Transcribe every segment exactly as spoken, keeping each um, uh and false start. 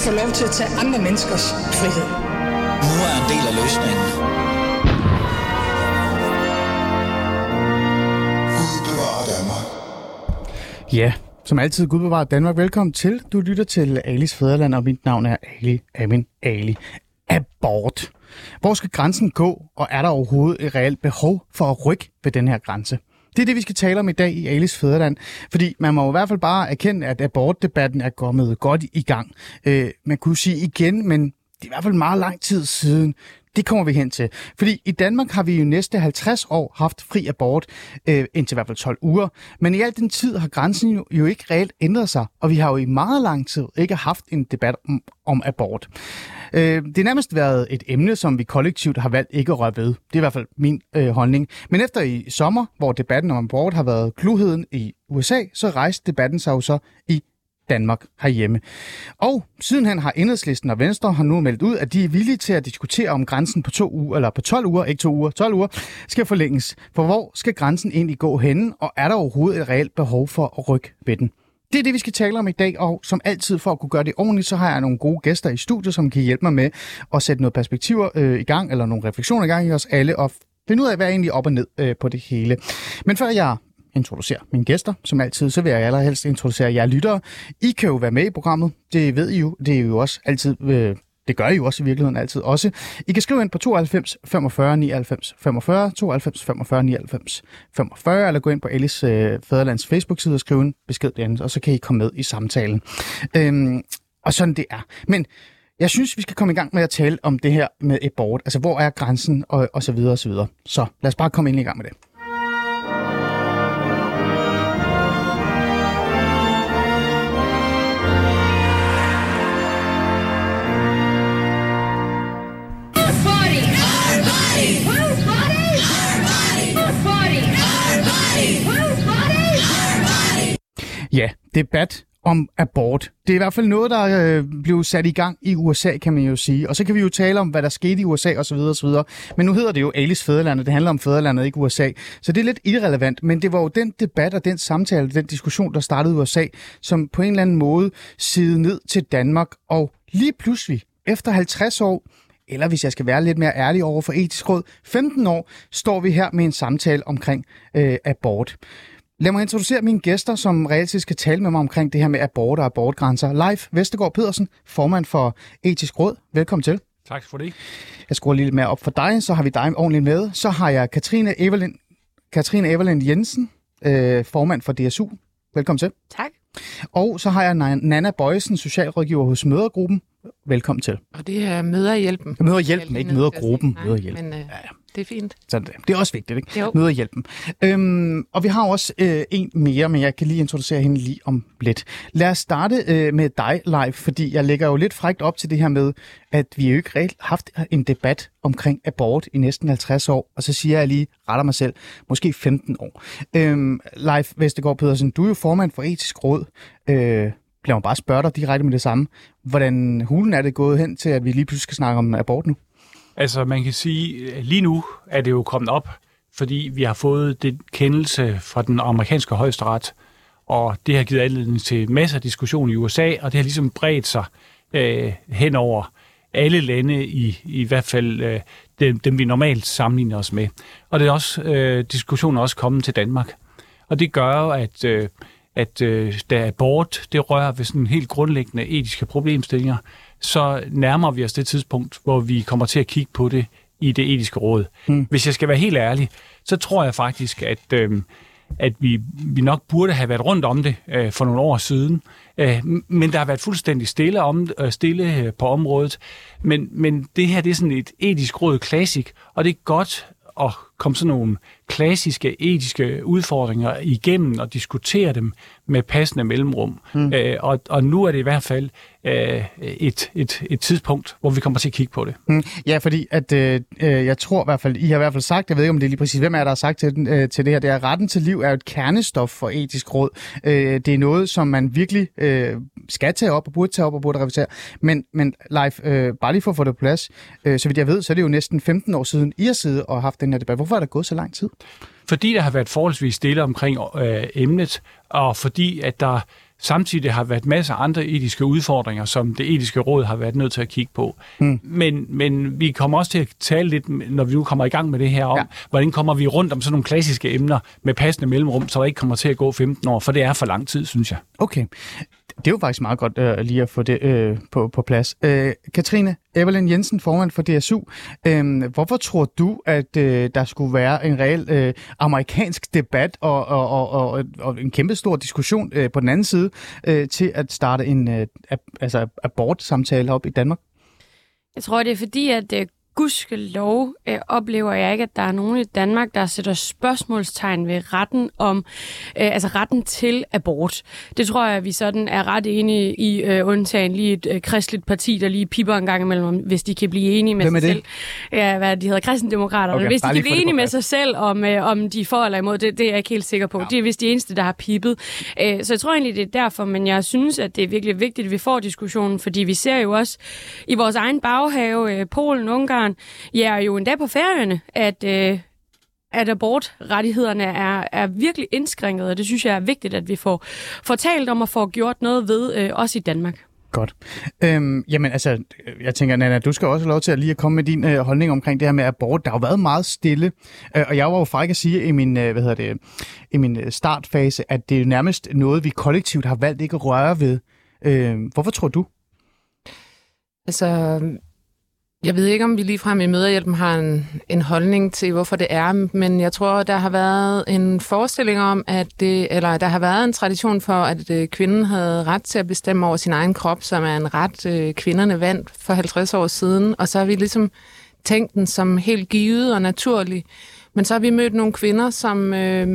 ikke få lov til at tage andre menneskers frihed. Nu er en del af løsningen. Gud bevarer Danmark. Ja, som altid, Gud bevarer Danmark. Velkommen til. Du lytter til Alis Fædreland, og mit navn er Ali Amin Ali. Abort. Hvor skal grænsen gå, og er der overhovedet et reelt behov for at rykke ved den her grænse? Det er det, vi skal tale om i dag i Alis Fædreland, fordi man må i hvert fald bare erkende, at abortdebatten er kommet godt i gang. Øh, man kunne sige igen, men det er i hvert fald meget lang tid siden. Det kommer vi hen til. Fordi i Danmark har vi jo næste halvtreds år haft fri abort, øh, indtil i hvert fald tolv uger. Men i al den tid har grænsen jo, jo ikke reelt ændret sig, og vi har jo i meget lang tid ikke haft en debat om, om abort. Øh, det har nærmest været et emne, som vi kollektivt har valgt ikke at røre ved. Det er i hvert fald min øh, holdning. Men efter i sommer, hvor debatten om abort har været kluheden i U S A, så rejste debatten sig jo så i Danmark herhjemme. Og sidenhen har Enhedslisten og Venstre har nu meldt ud, at de er villige til at diskutere om grænsen på to uger, eller på tolv uger, ikke to uger, tolv uger, skal forlænges. For hvor skal grænsen egentlig gå henne, og er der overhovedet et reelt behov for at rykke ved den? Det er det, vi skal tale om i dag, og som altid for at kunne gøre det ordentligt, så har jeg nogle gode gæster i studiet, som kan hjælpe mig med at sætte noget perspektiver øh, i gang, eller nogle refleksioner i gang i os alle, og finde ud af, hvad er egentlig op og ned øh, på det hele. Men før jeg introducere mine gæster, som altid, så vil jeg allerhelst introducere jer lyttere. I kan jo være med i programmet, det ved I jo, det er jo også altid, øh, det gør I jo også i virkeligheden altid også. I kan skrive ind på tooghalvfems femogfyrre nioghalvfems femogfyrre, tooghalvfems femogfyrre nioghalvfems femogfyrre, eller gå ind på Alis øh, Fædrelands Facebook-side og skrive en besked derinde, og så kan I komme med i samtalen. Øhm, og sådan det er. Men jeg synes, vi skal komme i gang med at tale om det her med abort, altså hvor er grænsen, og, og så videre og så videre. Så lad os bare komme ind i gang med det. Ja, debat om abort. Det er i hvert fald noget, der øh, blev sat i gang i U S A, kan man jo sige. Og så kan vi jo tale om, hvad der skete i U S A osv. osv. Men nu hedder det jo Alis Fædrelandet. Det handler om fædrelandet, ikke U S A. Så det er lidt irrelevant. Men det var jo den debat og den samtale, den diskussion, der startede i U S A, som på en eller anden måde sidde ned til Danmark. Og lige pludselig, efter halvtreds år, eller hvis jeg skal være lidt mere ærlig over for Etisk Råd, femten år, står vi her med en samtale omkring øh, abort. Lad mig introducere mine gæster, som reelt set skal tale med mig omkring det her med abort og abortgrænser. Live Vestergaard Pedersen, formand for Etisk Råd. Velkommen til. Tak for det. Jeg skruer lidt mere op for dig, så har vi dig ordentligt med. Så har jeg Katrine Everlind, Katrine Everlind Jensen, øh, formand for D S U. Velkommen til. Tak. Og så har jeg Nanna Bøjsen, socialrådgiver hos Mødregruppen. Velkommen til. Og det er Mødrehjælpen. Mødrehjælpen, ikke Mødregruppen. Mødrehjælpen. Men, øh... ja, ja. Det er fint. Sådan det. Det er også vigtigt, ikke? Mødrehjælpen. Øhm, og vi har også øh, en mere, men jeg kan lige introducere hende lige om lidt. Lad os starte øh, med dig, Leif, fordi jeg lægger jo lidt frækt op til det her med, at vi jo ikke reelt har haft en debat omkring abort i næsten halvtreds år, og så siger jeg lige, retter mig selv, måske femten år. Øhm, Leif Vestergaard Pedersen, du er jo formand for Etisk Råd. Øh, lad mig bare spørge dig direkte med det samme. Hvordan hulen er det gået hen til, at vi lige pludselig skal snakke om abort nu? Altså man kan sige, at lige nu er det jo kommet op, fordi vi har fået den kendelse fra den amerikanske højesteret, og det har givet anledning til masser af diskussion i U S A, og det har ligesom bredt sig øh, hen over alle lande, i, i hvert fald øh, dem, dem vi normalt sammenligner os med. Og det er også, øh, diskussionen er også kommet til Danmark. Og det gør at, øh, at øh, da abort, det rører ved sådan helt grundlæggende etiske problemstillinger, så nærmer vi os det tidspunkt, hvor vi kommer til at kigge på det i det etiske råd. Mm. Hvis jeg skal være helt ærlig, så tror jeg faktisk, at, øh, at vi, vi nok burde have været rundt om det øh, for nogle år siden. Øh, men der har været fuldstændig stille, om, øh, stille på området. Men, men det her det er sådan et etisk råd klassik, og det er godt at komme sådan nogle klassiske etiske udfordringer igennem og diskutere dem med passende mellemrum. Mm. Æ, og, og nu er det i hvert fald øh, et, et, et tidspunkt, hvor vi kommer til at kigge på det. Mm. Ja, fordi at øh, jeg tror i hvert fald, I har i hvert fald sagt, jeg ved ikke om det er lige præcis, hvem er der har sagt til, øh, til det her, det er, at retten til liv er et kernestof for Etisk Råd. Øh, det er noget, som man virkelig øh, skal tage op og burde tage op og burde repetere. Men, men Leif, øh, bare lige for at få det på plads, øh, så vidt jeg ved, så er det jo næsten femten år siden, I har siddet og haft den her debat. Hvorfor er der gået så lang tid? Fordi der har været forholdsvis stille omkring øh, emnet, og fordi at der Samtidig har været masser af andre etiske udfordringer, som det etiske råd har været nødt til at kigge på. Mm. Men, men vi kommer også til at tale lidt, når vi nu kommer i gang med det her, om, ja. hvordan kommer vi rundt om sådan nogle klassiske emner med passende mellemrum, så der ikke kommer til at gå femten år, for det er for lang tid, synes jeg. Okay. Det er jo faktisk meget godt øh, lige at få det øh, på, på plads. Øh, Katrine Everlind Jensen, formand for D S U. Øh, hvorfor tror du, at øh, der skulle være en reel øh, amerikansk debat og, og, og, og, og en kæmpestor diskussion øh, på den anden side øh, til at starte en øh, altså abort-samtale op i Danmark? Jeg tror, det er fordi, at øh, gudskelov øh, oplever jeg ikke, at der er nogen i Danmark, der sætter spørgsmålstegn ved retten om, øh, altså retten til abort. Det tror jeg, at vi sådan er ret enige i, øh, undtagen lige et øh, kristeligt parti, der lige piper en gang imellem, hvis de kan blive enige med sig det? selv. Ja, hvad de hedder, Kristendemokraterne. Okay, hvis de kan blive enige med sig selv, om, øh, om de får eller imod, det, det er jeg ikke helt sikker på. Ja. Det er vist de eneste, der har pipet. Øh, så jeg tror egentlig, det er derfor, men jeg synes, at det er virkelig vigtigt, at vi får diskussionen, fordi vi ser jo også i vores egen baghave, øh, Polen, Ungarn, ja, og jo endda på Færøerne, at, øh, at abortrettighederne er, er virkelig indskrænket, og det synes jeg er vigtigt, at vi får, får talt om og får gjort noget ved, øh, også i Danmark. Godt. Øhm, jamen altså, jeg tænker, Nanna, du skal også have lov til at lige at komme med din øh, holdning omkring det her med abort. Der har jo været meget stille, øh, og jeg var jo fræk at sige i min, øh, hvad hedder det, i min startfase, at det er nærmest noget, vi kollektivt har valgt ikke at røre ved. Øh, hvorfor tror du? Altså... Jeg ved ikke, om vi ligefrem i Mødrehjælpen har en, en holdning til, hvorfor det er, men jeg tror, der har været en forestilling om, at det, eller der har været en tradition for, at kvinden havde ret til at bestemme over sin egen krop, som er en ret, kvinderne vandt for halvtreds år siden, og så har vi ligesom tænkt den som helt givet og naturlig. Men så har vi mødt nogle kvinder, som øh,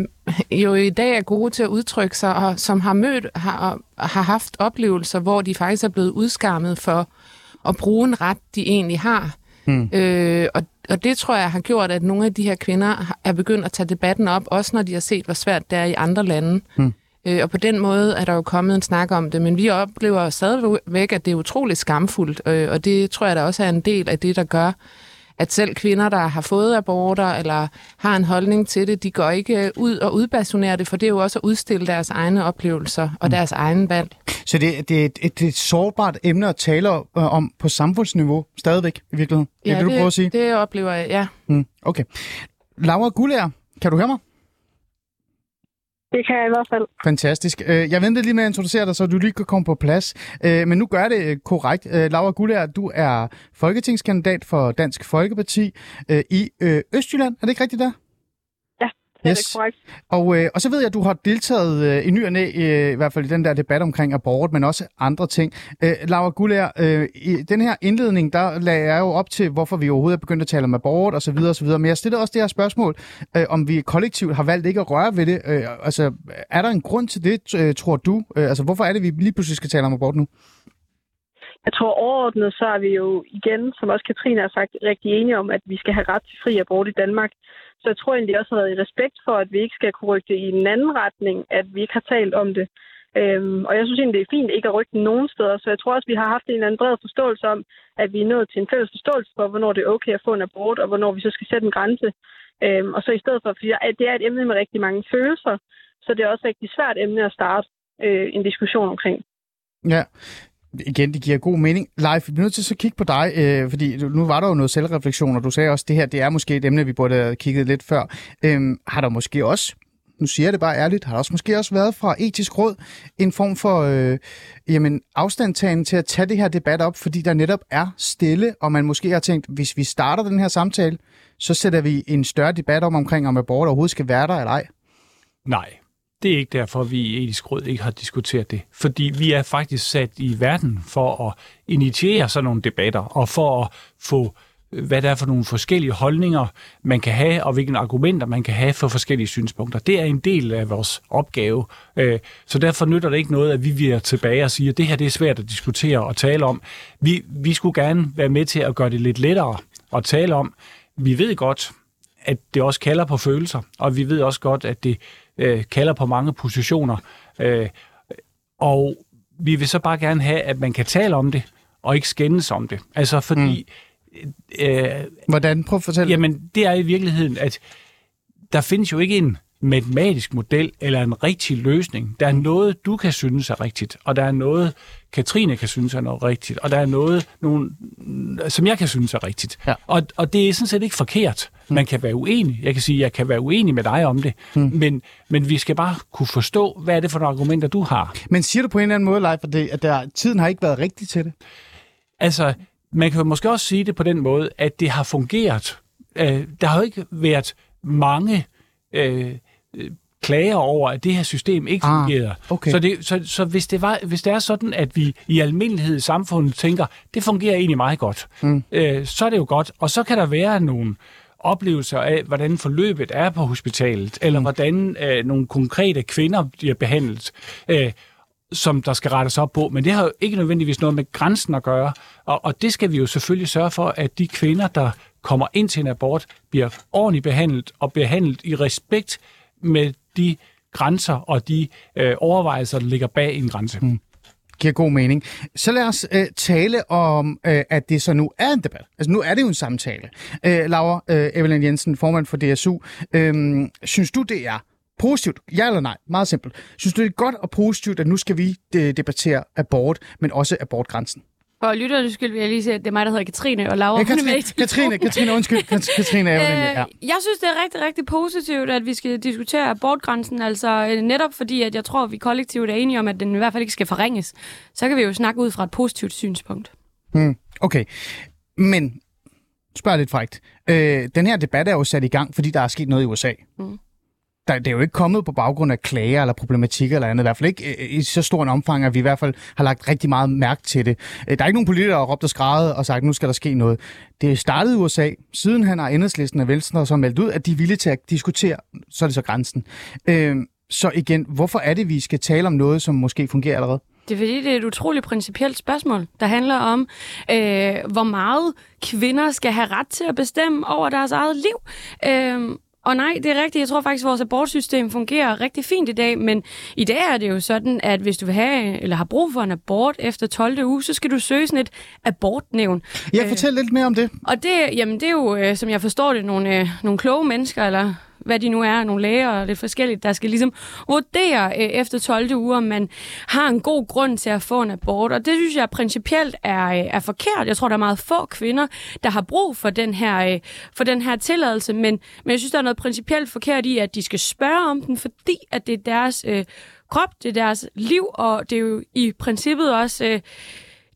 jo i dag er gode til at udtrykke sig, og som har mødt har, har haft oplevelser, hvor de faktisk er blevet udskammet for og bruge en ret, de egentlig har. Mm. Øh, og, og det tror jeg har gjort, at nogle af de her kvinder er begyndt at tage debatten op, også når de har set, hvor svært det er i andre lande. Mm. Øh, og på den måde er der jo kommet en snak om det, men vi oplever stadigvæk, at det er utroligt skamfuldt, øh, og det tror jeg, der også er en del af det, der gør, at selv kvinder, der har fået aborter eller har en holdning til det, de går ikke ud og udbasunerer det, for det er jo også at udstille deres egne oplevelser og mm. deres egne valg. Så det, det er et, et, et sårbart emne at tale om på samfundsniveau stadigvæk i virkeligheden? Ja, det, vil du prøve at sige? Det oplever jeg, ja. Mm. Okay. Laura Guler, kan du høre mig? Det kan jeg i hvert fald. Fantastisk. Jeg venter lige med at introducere dig, så du lige kan komme på plads. Men nu gør det korrekt. Laura Guler, du er folketingskandidat for Dansk Folkeparti i Østjylland. Er det ikke rigtigt der? Ja, det er yes. det korrekt. Og, og så ved jeg, at du har deltaget i ny og næ, i hvert fald i den der debat omkring abort, men også andre ting. Laura Guler, i den her indledning, der lagde jeg jo op til, hvorfor vi overhovedet er begyndt at tale om abort osv. osv. Men jeg stillede også det her spørgsmål, om vi kollektivt har valgt ikke at røre ved det. Altså, er der en grund til det, tror du? Altså, hvorfor er det, vi lige pludselig skal tale om abort nu? Jeg tror overordnet, så er vi jo igen, som også Katrine har sagt, rigtig enige om, at vi skal have ret til fri abort i Danmark. Så jeg tror egentlig også har været i respekt for, at vi ikke skal kunne rykke det i en anden retning, at vi ikke har talt om det. Øhm, og jeg synes egentlig, det er fint ikke at rykke det nogen steder, så jeg tror også, vi har haft en eller anden bred forståelse om, at vi er nået til en fælles forståelse for, hvornår det er okay at få en abort, og hvornår vi så skal sætte en grænse. Øhm, og så i stedet for, fordi det er et emne med rigtig mange følelser, så det er også et rigtig svært emne at starte øh, en diskussion omkring. Ja. Igen, det giver god mening. Leif, vi bliver nødt til at kigge på dig, øh, fordi nu var der jo noget selvreflektion, og du sagde også, at det her det er måske et emne, vi burde have kigget lidt før. Øhm, har der måske også, nu siger jeg det bare ærligt, har der også måske også været fra Etisk Råd en form for øh, jamen, afstandtagen til at tage det her debat op, fordi der netop er stille, og man måske har tænkt, hvis vi starter den her samtale, så sætter vi en større debat om omkring, om abort overhovedet skal være der eller ej? Nej. Det er ikke derfor, vi i Etisk Råd ikke har diskuteret det. Fordi vi er faktisk sat i verden for at initiere sådan nogle debatter, og for at få, hvad der er for nogle forskellige holdninger, man kan have, og hvilke argumenter man kan have for forskellige synspunkter. Det er en del af vores opgave. Så derfor nytter det ikke noget, at vi bliver tilbage og siger, at det her det er svært at diskutere og tale om. Vi, vi skulle gerne være med til at gøre det lidt lettere at tale om. Vi ved godt, at det også kalder på følelser, og vi ved også godt, at det øh, kalder på mange positioner. Øh, og vi vil så bare gerne have, at man kan tale om det, og ikke skændes om det. Altså fordi... Mm. Øh, Hvordan? Prøv at fortælle. Jamen, det er i virkeligheden, at der findes jo ikke en matematisk model eller en rigtig løsning. Der er noget, du kan synes er rigtigt, og der er noget, Katrine kan synes er noget rigtigt, og der er noget, nogen, som jeg kan synes er rigtigt. Ja. Og, og det er sådan set ikke forkert. Man kan være uenig. Jeg kan sige, at jeg kan være uenig med dig om det, mm. men, men vi skal bare kunne forstå, hvad er det for nogle argumenter, du har. Men siger du på en eller anden måde, Leif, at, det, at der, tiden har ikke været rigtig til det? Altså, man kan måske også sige det på den måde, at det har fungeret. Øh, der har jo ikke været mange øh, klager over, at det her system ikke ah, fungerer. Okay. Så, det, så, så hvis, det var, hvis det er sådan, at vi i almindelighed i samfundet tænker, det fungerer egentlig meget godt, mm. øh, så er det jo godt. Og så kan der være nogle oplevelser af, hvordan forløbet er på hospitalet, eller mm. hvordan øh, nogle konkrete kvinder bliver behandlet, øh, som der skal rettes op på. Men det har jo ikke nødvendigvis noget med grænsen at gøre, og, og det skal vi jo selvfølgelig sørge for, at de kvinder, der kommer ind til en abort, bliver ordentligt behandlet, og behandlet i respekt med de grænser og de øh, overvejelser, der ligger bag en grænse. Mm. Giver god mening. Så lad os øh, tale om, øh, at det så nu er en debat. Altså nu er det jo en samtale. Øh, Laura øh, Everlind Jensen, formand for D S U. Øh, synes du, det er positivt? Ja eller nej? Meget simpelt. Synes du, det er godt og positivt, at nu skal vi de- debattere abort, men også abortgrænsen? Og lytterne skyld vil jeg lige sige, at det er mig, der hedder Katrine, og Laura. Ja, Katrine, Katrine, Katrine, undskyld. Katrine Everlind, ja. Jeg synes, det er rigtig, rigtig positivt, at vi skal diskutere abortgrænsen, altså netop fordi, at jeg tror, at vi kollektivt er enige om, at den i hvert fald ikke skal forringes. Så kan vi jo snakke ud fra et positivt synspunkt. Hmm, okay, men spørg lidt frækt. Øh, den her debat er jo sat i gang, fordi der er sket noget i U S A. Mm. Der, det er jo ikke kommet på baggrund af klager eller problematikker eller andet, i hvert fald ikke i så stor en omfang, at vi i hvert fald har lagt rigtig meget mærke til det. Der er ikke nogen politikere, der har råbt og skreget og sagt, nu skal der ske noget. Det startede i U S A, siden han har Enhedslisten og Venstre så meldt ud, at de er villige til at diskutere, så er det så grænsen. Øh, så igen, hvorfor er det, vi skal tale om noget, som måske fungerer allerede? Det er fordi, det er et utroligt principielt spørgsmål, der handler om, øh, hvor meget kvinder skal have ret til at bestemme over deres eget liv. Øh, Og nej, det er rigtigt. Jeg tror faktisk, at vores abortsystem fungerer rigtig fint i dag, men i dag er det jo sådan, at hvis du vil have eller har brug for en abort efter tolvte uge, så skal du søge sådan et abortnævn. Jeg fortæller øh, lidt mere om det. Og det, jamen, det er jo, øh, som jeg forstår det, nogle, øh, nogle kloge mennesker, eller hvad de nu er, nogle læger og lidt forskelligt, der skal ligesom vurdere øh, efter tolvte uge, om man har en god grund til at få en abort. Og det synes jeg principielt er, øh, er forkert. Jeg tror, der er meget få kvinder, der har brug for den her, øh, for den her tilladelse, men, men jeg synes, der er noget principielt forkert i, at de skal spørge om den, fordi at det er deres øh, krop, det er deres liv, og det er jo i princippet også øh,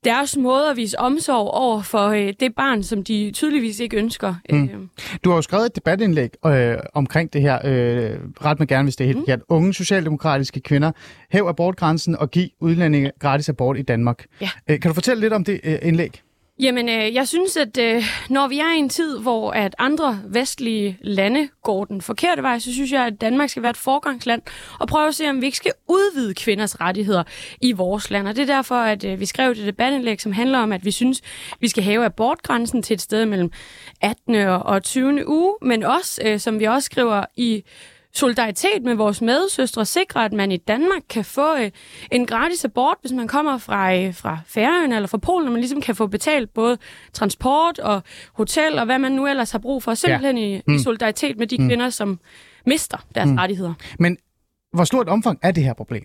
deres måde at vise omsorg over for øh, det barn, som de tydeligvis ikke ønsker. Mm. Du har jo skrevet et debatindlæg øh, omkring det her, øh, ret mig gerne, hvis det er helt forkert. Mm. Unge socialdemokratiske kvinder, hæv abortgrænsen og giv udlændinge gratis abort i Danmark. Ja. Øh, kan du fortælle lidt om det øh, indlæg? Jamen, øh, jeg synes, at øh, når vi er i en tid, hvor at andre vestlige lande går den forkerte vej, så synes jeg, at Danmark skal være et forgangsland og prøve at se, om vi ikke skal udvide kvinders rettigheder i vores land. Og det er derfor, at øh, vi skrev det debatindlæg, som handler om, at vi synes, vi skal hæve abortgrænsen til et sted mellem attende og tyvende uge, men også, øh, som vi også skriver i solidaritet med vores medsøstre, sikrer, at man i Danmark kan få øh, en gratis abort, hvis man kommer fra, øh, fra Færøerne eller fra Polen, og man ligesom kan få betalt både transport og hotel og hvad man nu ellers har brug for, simpelthen ja. i, mm. i solidaritet med de mm. kvinder, som mister deres mm. rettigheder. Men hvor stort omfang er det her problem?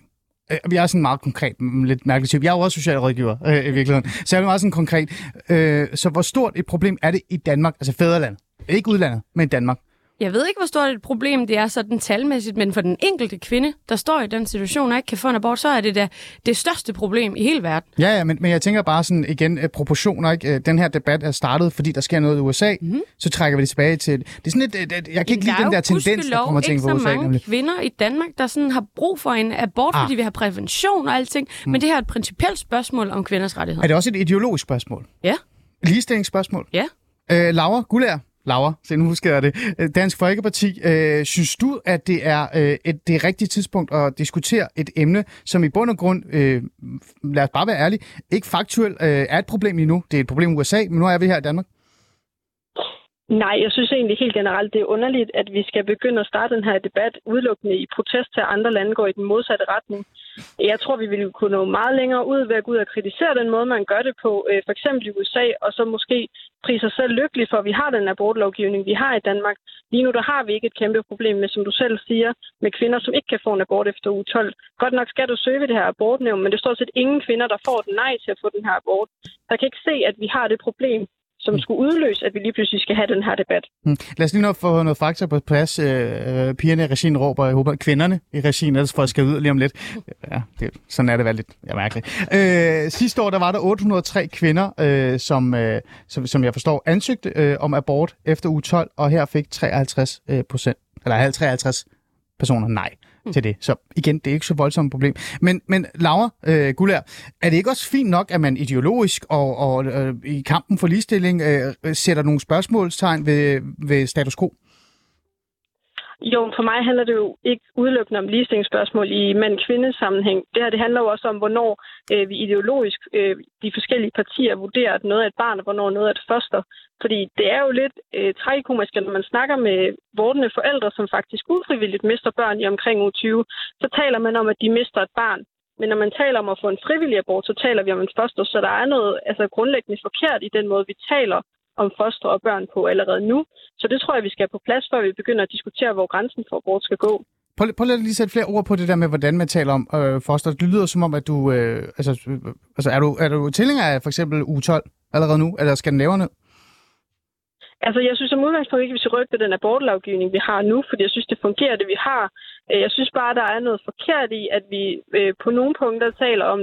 Jeg er sådan meget konkret, lidt mærkelig type. Jeg er jo også socialrådgiver øh, i virkeligheden, så jeg er meget sådan konkret. Øh, så hvor stort et problem er det i Danmark, altså fædrelandet? Ikke udlandet, men Danmark. Jeg ved ikke, hvor stort et problem det er sådan talmæssigt, men for den enkelte kvinde, der står i den situation og ikke kan få en abort, så er det da det største problem i hele verden. Ja, ja, men, men jeg tænker bare sådan igen proportioner, ikke? Den her debat er startet, fordi der sker noget i U S A, mm-hmm. så trækker vi det tilbage til. Det er sådan et, et, et jeg kan ikke lide den der tendens, der kommer ting fra U S A. Der er jo ikke så mange kvinder i Danmark, der sådan har brug for en abort, ah. fordi vi har prævention og alting, mm. men det her er et principielt spørgsmål om kvinders rettigheder. Er det også et ideologisk spørgsmål? Ja. Ligestillingsspørgsmål? Ja. Øh, Laura Guler. Laura, så nu husker jeg det. Dansk Folkeparti, øh, synes du, at det er øh, et, det rigtige tidspunkt at diskutere et emne, som i bund og grund, øh, lad os bare være ærlige, ikke faktuelt øh, er et problem endnu. Det er et problem i U S A, men nu er vi her i Danmark. Nej, jeg synes egentlig helt generelt, det er underligt, at vi skal begynde at starte den her debat udelukkende i protest til, at andre lande går i den modsatte retning. Jeg tror, vi ville kunne nå meget længere ud ved at gå ud og kritisere den måde, man gør det på, for eksempel i U S A, og så måske priser sig selv lykkelig for, at vi har den abortlovgivning, vi har i Danmark. Lige nu der har vi ikke et kæmpe problem med, som du selv siger, med kvinder, som ikke kan få en abort efter uge tolv. Godt nok skal du søge ved det her abortnævn, men det står set ingen kvinder, der får den nej til at få den her abort. Der kan ikke se, at vi har det problem, som skulle udløse, at vi lige pludselig skal have den her debat. Mm. Lad os lige nå få noget fakta på plads. Øh, pigerne i regien råber, jeg håber, kvinderne i regien, ellers får jeg skære ud lige om lidt. Ja, det, sådan er det været lidt ja, mærkeligt. Øh, sidste år, der var der otte hundrede og tre kvinder, øh, som, øh, som, som jeg forstår, ansøgte øh, om abort efter uge tolv, og her fik treoghalvtreds procent, eller treoghalvtreds personer nej til det. Så igen, det er ikke så voldsomt et problem. Men, men Laura øh, Guler, er det ikke også fint nok, at man ideologisk og, og øh, i kampen for ligestilling øh, sætter nogle spørgsmålstegn ved, ved status quo? Jo, for mig handler det jo ikke udelukkende om ligestillingsspørgsmål i mand-kvinde-sammenhæng. Det her det handler jo også om, hvornår øh, vi ideologisk, øh, de forskellige partier, vurderer, at noget er et barn, og hvornår noget er et foster. Fordi det er jo lidt øh, tragikomisk, når man snakker med vordende forældre, som faktisk ufrivilligt mister børn i omkring uge tyve, så taler man om, at de mister et barn. Men når man taler om at få en frivillig abort, så taler vi om en foster, så der er noget altså grundlæggende forkert i den måde, vi taler om foster og børn på allerede nu. Så det tror jeg, vi skal på plads, før vi begynder at diskutere, hvor grænsen for abort skal gå. Prøv, prøv lige at sætte flere ord på det der med, hvordan man taler om øh, foster. Det lyder som om, at du... Øh, altså, altså, er du, er du tilhænger af for eksempel uge tolv allerede nu, eller skal den lavere ned? Altså, jeg synes som udgangspunkt ikke, at vi skal rykke den abortlovgivning, vi har nu, fordi jeg synes, det fungerer, det vi har. Jeg synes bare, der er noget forkert i, at vi øh, på nogle punkter taler om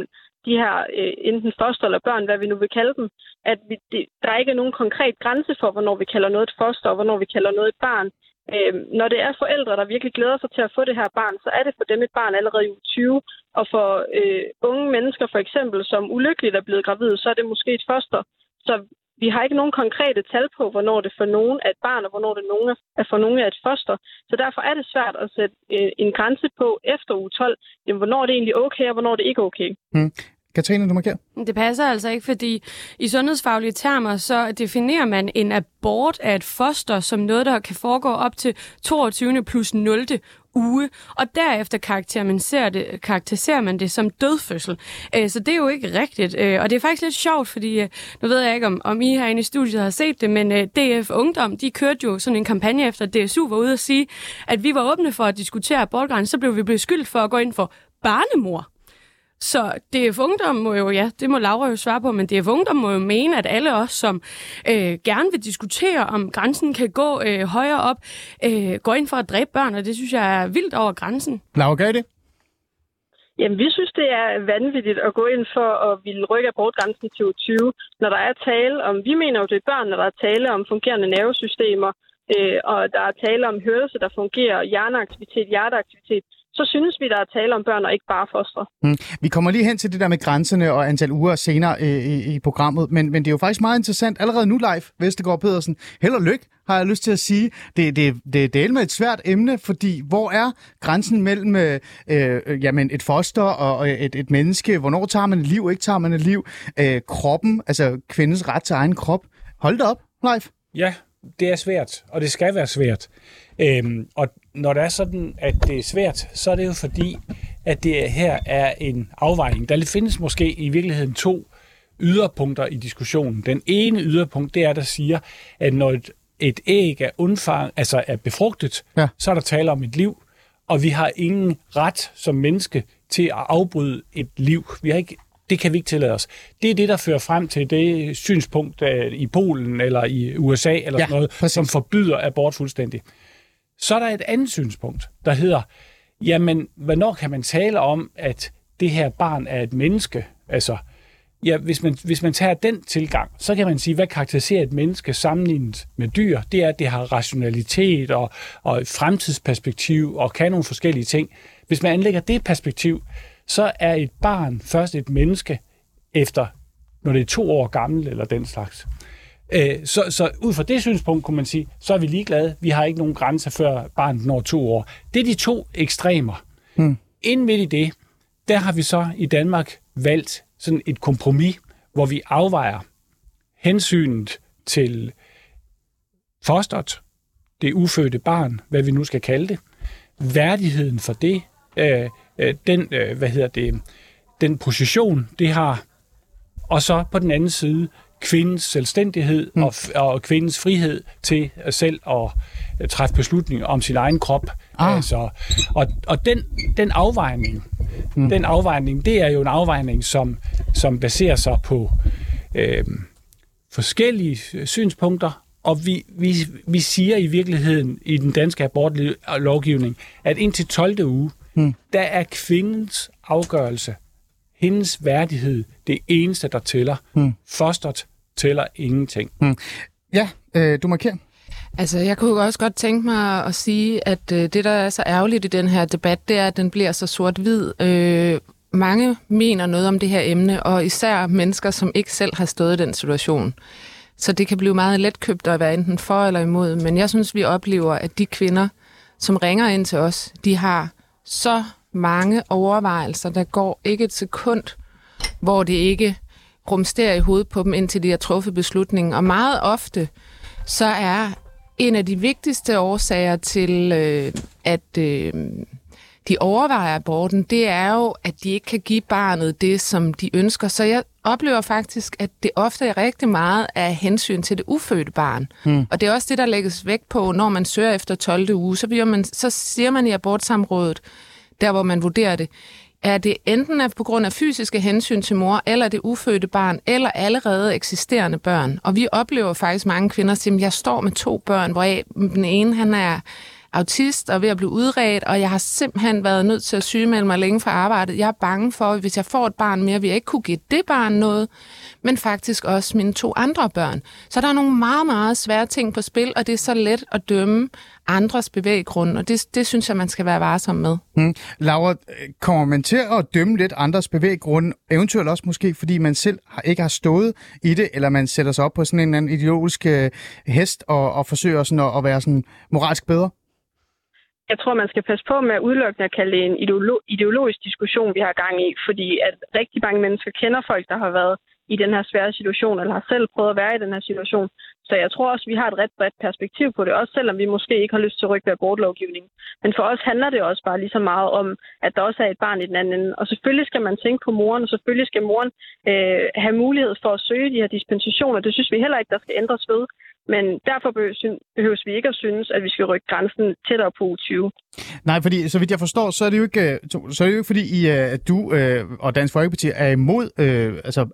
de her øh, enten foster eller børn, hvad vi nu vil kalde dem, at vi, de, der ikke er nogen konkret grænse for, hvornår vi kalder noget et foster, og hvornår vi kalder noget et barn. Øh, når det er forældre, der virkelig glæder sig til at få det her barn, så er det for dem et barn allerede i tyve, og for øh, unge mennesker for eksempel, som ulykkeligt er blevet gravide, så er det måske et foster. Så vi har ikke nogen konkrete tal på, hvornår det for nogen er et barn, og hvornår det er for nogen er et foster. Så derfor er det svært at sætte en grænse på efter uge tolv, jamen, hvornår det egentlig er okay, og hvornår det ikke er okay. Mm. Katrine, du markerer. Det passer altså ikke, fordi i sundhedsfaglige termer, så definerer man en abort af et foster som noget, der kan foregå op til toogtyvende plus nul uge, og derefter karakteriserer, det, karakteriserer man det som dødfødsel. Så det er jo ikke rigtigt, og det er faktisk lidt sjovt, fordi nu ved jeg ikke, om, om I herinde i studiet har set det, men D F Ungdom, de kørte jo sådan en kampagne efter, at D S U var ude og sige, at vi var åbne for at diskutere abortgrænsen, så blev vi beskyldt for at gå ind for barnemor. Så D F Ungdom må jo, ja, det må Laura jo svare på, men D F Ungdom må jo mene, at alle os, som øh, gerne vil diskutere, om grænsen kan gå øh, højere op, øh, går ind for at dræbe børn, og det synes jeg er vildt over grænsen. Laura, gør I det? Jamen, vi synes, det er vanvittigt at gå ind for at ville rykke abortgrænsen til tyve, når der er tale om, vi mener jo, det er børn, når der er tale om fungerende nervesystemer, øh, og der er tale om hørelse, der fungerer, hjerneaktivitet, hjerteaktivitet, så synes vi, der er tale om børn og ikke bare foster. Mm. Vi kommer lige hen til det der med grænserne og antal uger senere øh, i, i programmet, men, men det er jo faktisk meget interessant. Allerede nu live, Vestergaard Pedersen, held og lykke, har jeg lyst til at sige. Det, det, det, det er med et svært emne, fordi hvor er grænsen mellem øh, øh, jamen et foster og et, et menneske? Hvornår tager man et liv, ikke tager man et liv? Øh, kroppen, altså kvindens ret til egen krop. Hold da op, live. Ja, det er svært, og det skal være svært. Øhm, og når det er sådan, at det er svært, så er det jo fordi, at det her er en afvejning. Der findes måske i virkeligheden to yderpunkter i diskussionen. Den ene yderpunkt, det er, der siger, at når et, et æg er, undfang, altså er befrugtet, ja, så er der tale om et liv, og vi har ingen ret som menneske til at afbryde et liv. Vi har ikke, det kan vi ikke tillade os. Det er det, der fører frem til det synspunkt i Polen eller i U S A, eller ja, sådan noget, præcis, som forbyder abort fuldstændig. Så er der et andet synspunkt, der hedder, jamen, hvornår kan man tale om, at det her barn er et menneske? Altså, ja, hvis man, hvis man tager den tilgang, så kan man sige, hvad karakteriserer et menneske sammenlignet med dyr? Det er, at det har rationalitet og, og fremtidsperspektiv og kan nogle forskellige ting. Hvis man anlægger det perspektiv, så er et barn først et menneske efter, når det er to år gammel eller den slags. Så, så ud fra det synspunkt kunne man sige, så er vi ligeglade, vi har ikke nogen grænser, før barnet når to år. Det er de to ekstremer. Mm. Inden midt i det, der har vi så i Danmark valgt sådan et kompromis, hvor vi afvejer hensynet til fosteret, det ufødte barn, hvad vi nu skal kalde det, værdigheden for det, øh, den, hvad hedder det, den position, det har, og så på den anden side kvindens selvstændighed mm. og, og kvindens frihed til selv at træffe beslutninger om sin egen krop. Ah. Altså, og og den, den afvejning, mm. den afvejning, det er jo en afvejning, som, som baserer sig på øh, forskellige synspunkter, og vi, vi, vi siger i virkeligheden i den danske abortlovgivning, at indtil tolvte uge, mm. der er kvindens afgørelse, hendes værdighed, det eneste, der tæller. Mm. Fosteret tæller ingenting. Mm. Ja, øh, du markerer. Altså, jeg kunne også godt tænke mig at sige, at øh, det, der er så ærgerligt i den her debat, det er, at den bliver så sort-hvid. Øh, mange mener noget om det her emne, og især mennesker, som ikke selv har stået i den situation. Så det kan blive meget letkøbt at være enten for eller imod, men jeg synes, vi oplever, at de kvinder, som ringer ind til os, de har så mange overvejelser, der går ikke et sekund, hvor det ikke rumsterer i hovedet på dem, indtil de har truffet beslutningen. Og meget ofte, så er en af de vigtigste årsager til, øh, at øh, de overvejer aborten, det er jo, at de ikke kan give barnet det, som de ønsker. Så jeg oplever faktisk, at det ofte er rigtig meget af hensyn til det ufødte barn. Mm. Og det er også det, der lægges vægt på, når man søger efter tolvte uge. Så, bliver man, så siger man i abortsamrådet, der hvor man vurderer det, er det enten er på grund af fysiske hensyn til mor, eller det ufødte barn, eller allerede eksisterende børn. Og vi oplever faktisk mange kvinder, som jeg står med to børn, hvor jeg, den ene han er autist og ved at blive udredt, og jeg har simpelthen været nødt til at sygemelde mig længe fra arbejdet. Jeg er bange for, at hvis jeg får et barn mere, vil jeg ikke kunne give det barn noget, men faktisk også mine to andre børn. Så der er nogle meget, meget svære ting på spil, og det er så let at dømme andres bevæggrunde, og det, det synes jeg, man skal være varsom med. Mm. Laura, kommer man til at dømme lidt andres bevæggrunde, eventuelt også måske, fordi man selv ikke har stået i det, eller man sætter sig op på sådan en eller anden ideologisk hest og, og forsøger sådan at, at være sådan moralsk bedre? Jeg tror, man skal passe på med at udelukkende at kalde det en ideolo- ideologisk diskussion, vi har gang i, fordi at rigtig mange mennesker kender folk, der har været i den her svære situation, eller har selv prøvet at være i den her situation. Så jeg tror også, vi har et ret bredt perspektiv på det, også selvom vi måske ikke har lyst til at rykke ved abortlovgivningen. Men for os handler det også bare lige så meget om, at der også er et barn i den anden ende. Og selvfølgelig skal man tænke på moren, og selvfølgelig skal moren øh, have mulighed for at søge de her dispensationer. Det synes vi heller ikke, der skal ændres ved. Men derfor behøves vi ikke at synes, at vi skal rykke grænsen tættere på uge tyve. Nej, fordi så vidt jeg forstår, så er det jo ikke, så er det jo ikke fordi, at du øh, og Dansk Folkeparti er imod øh, altså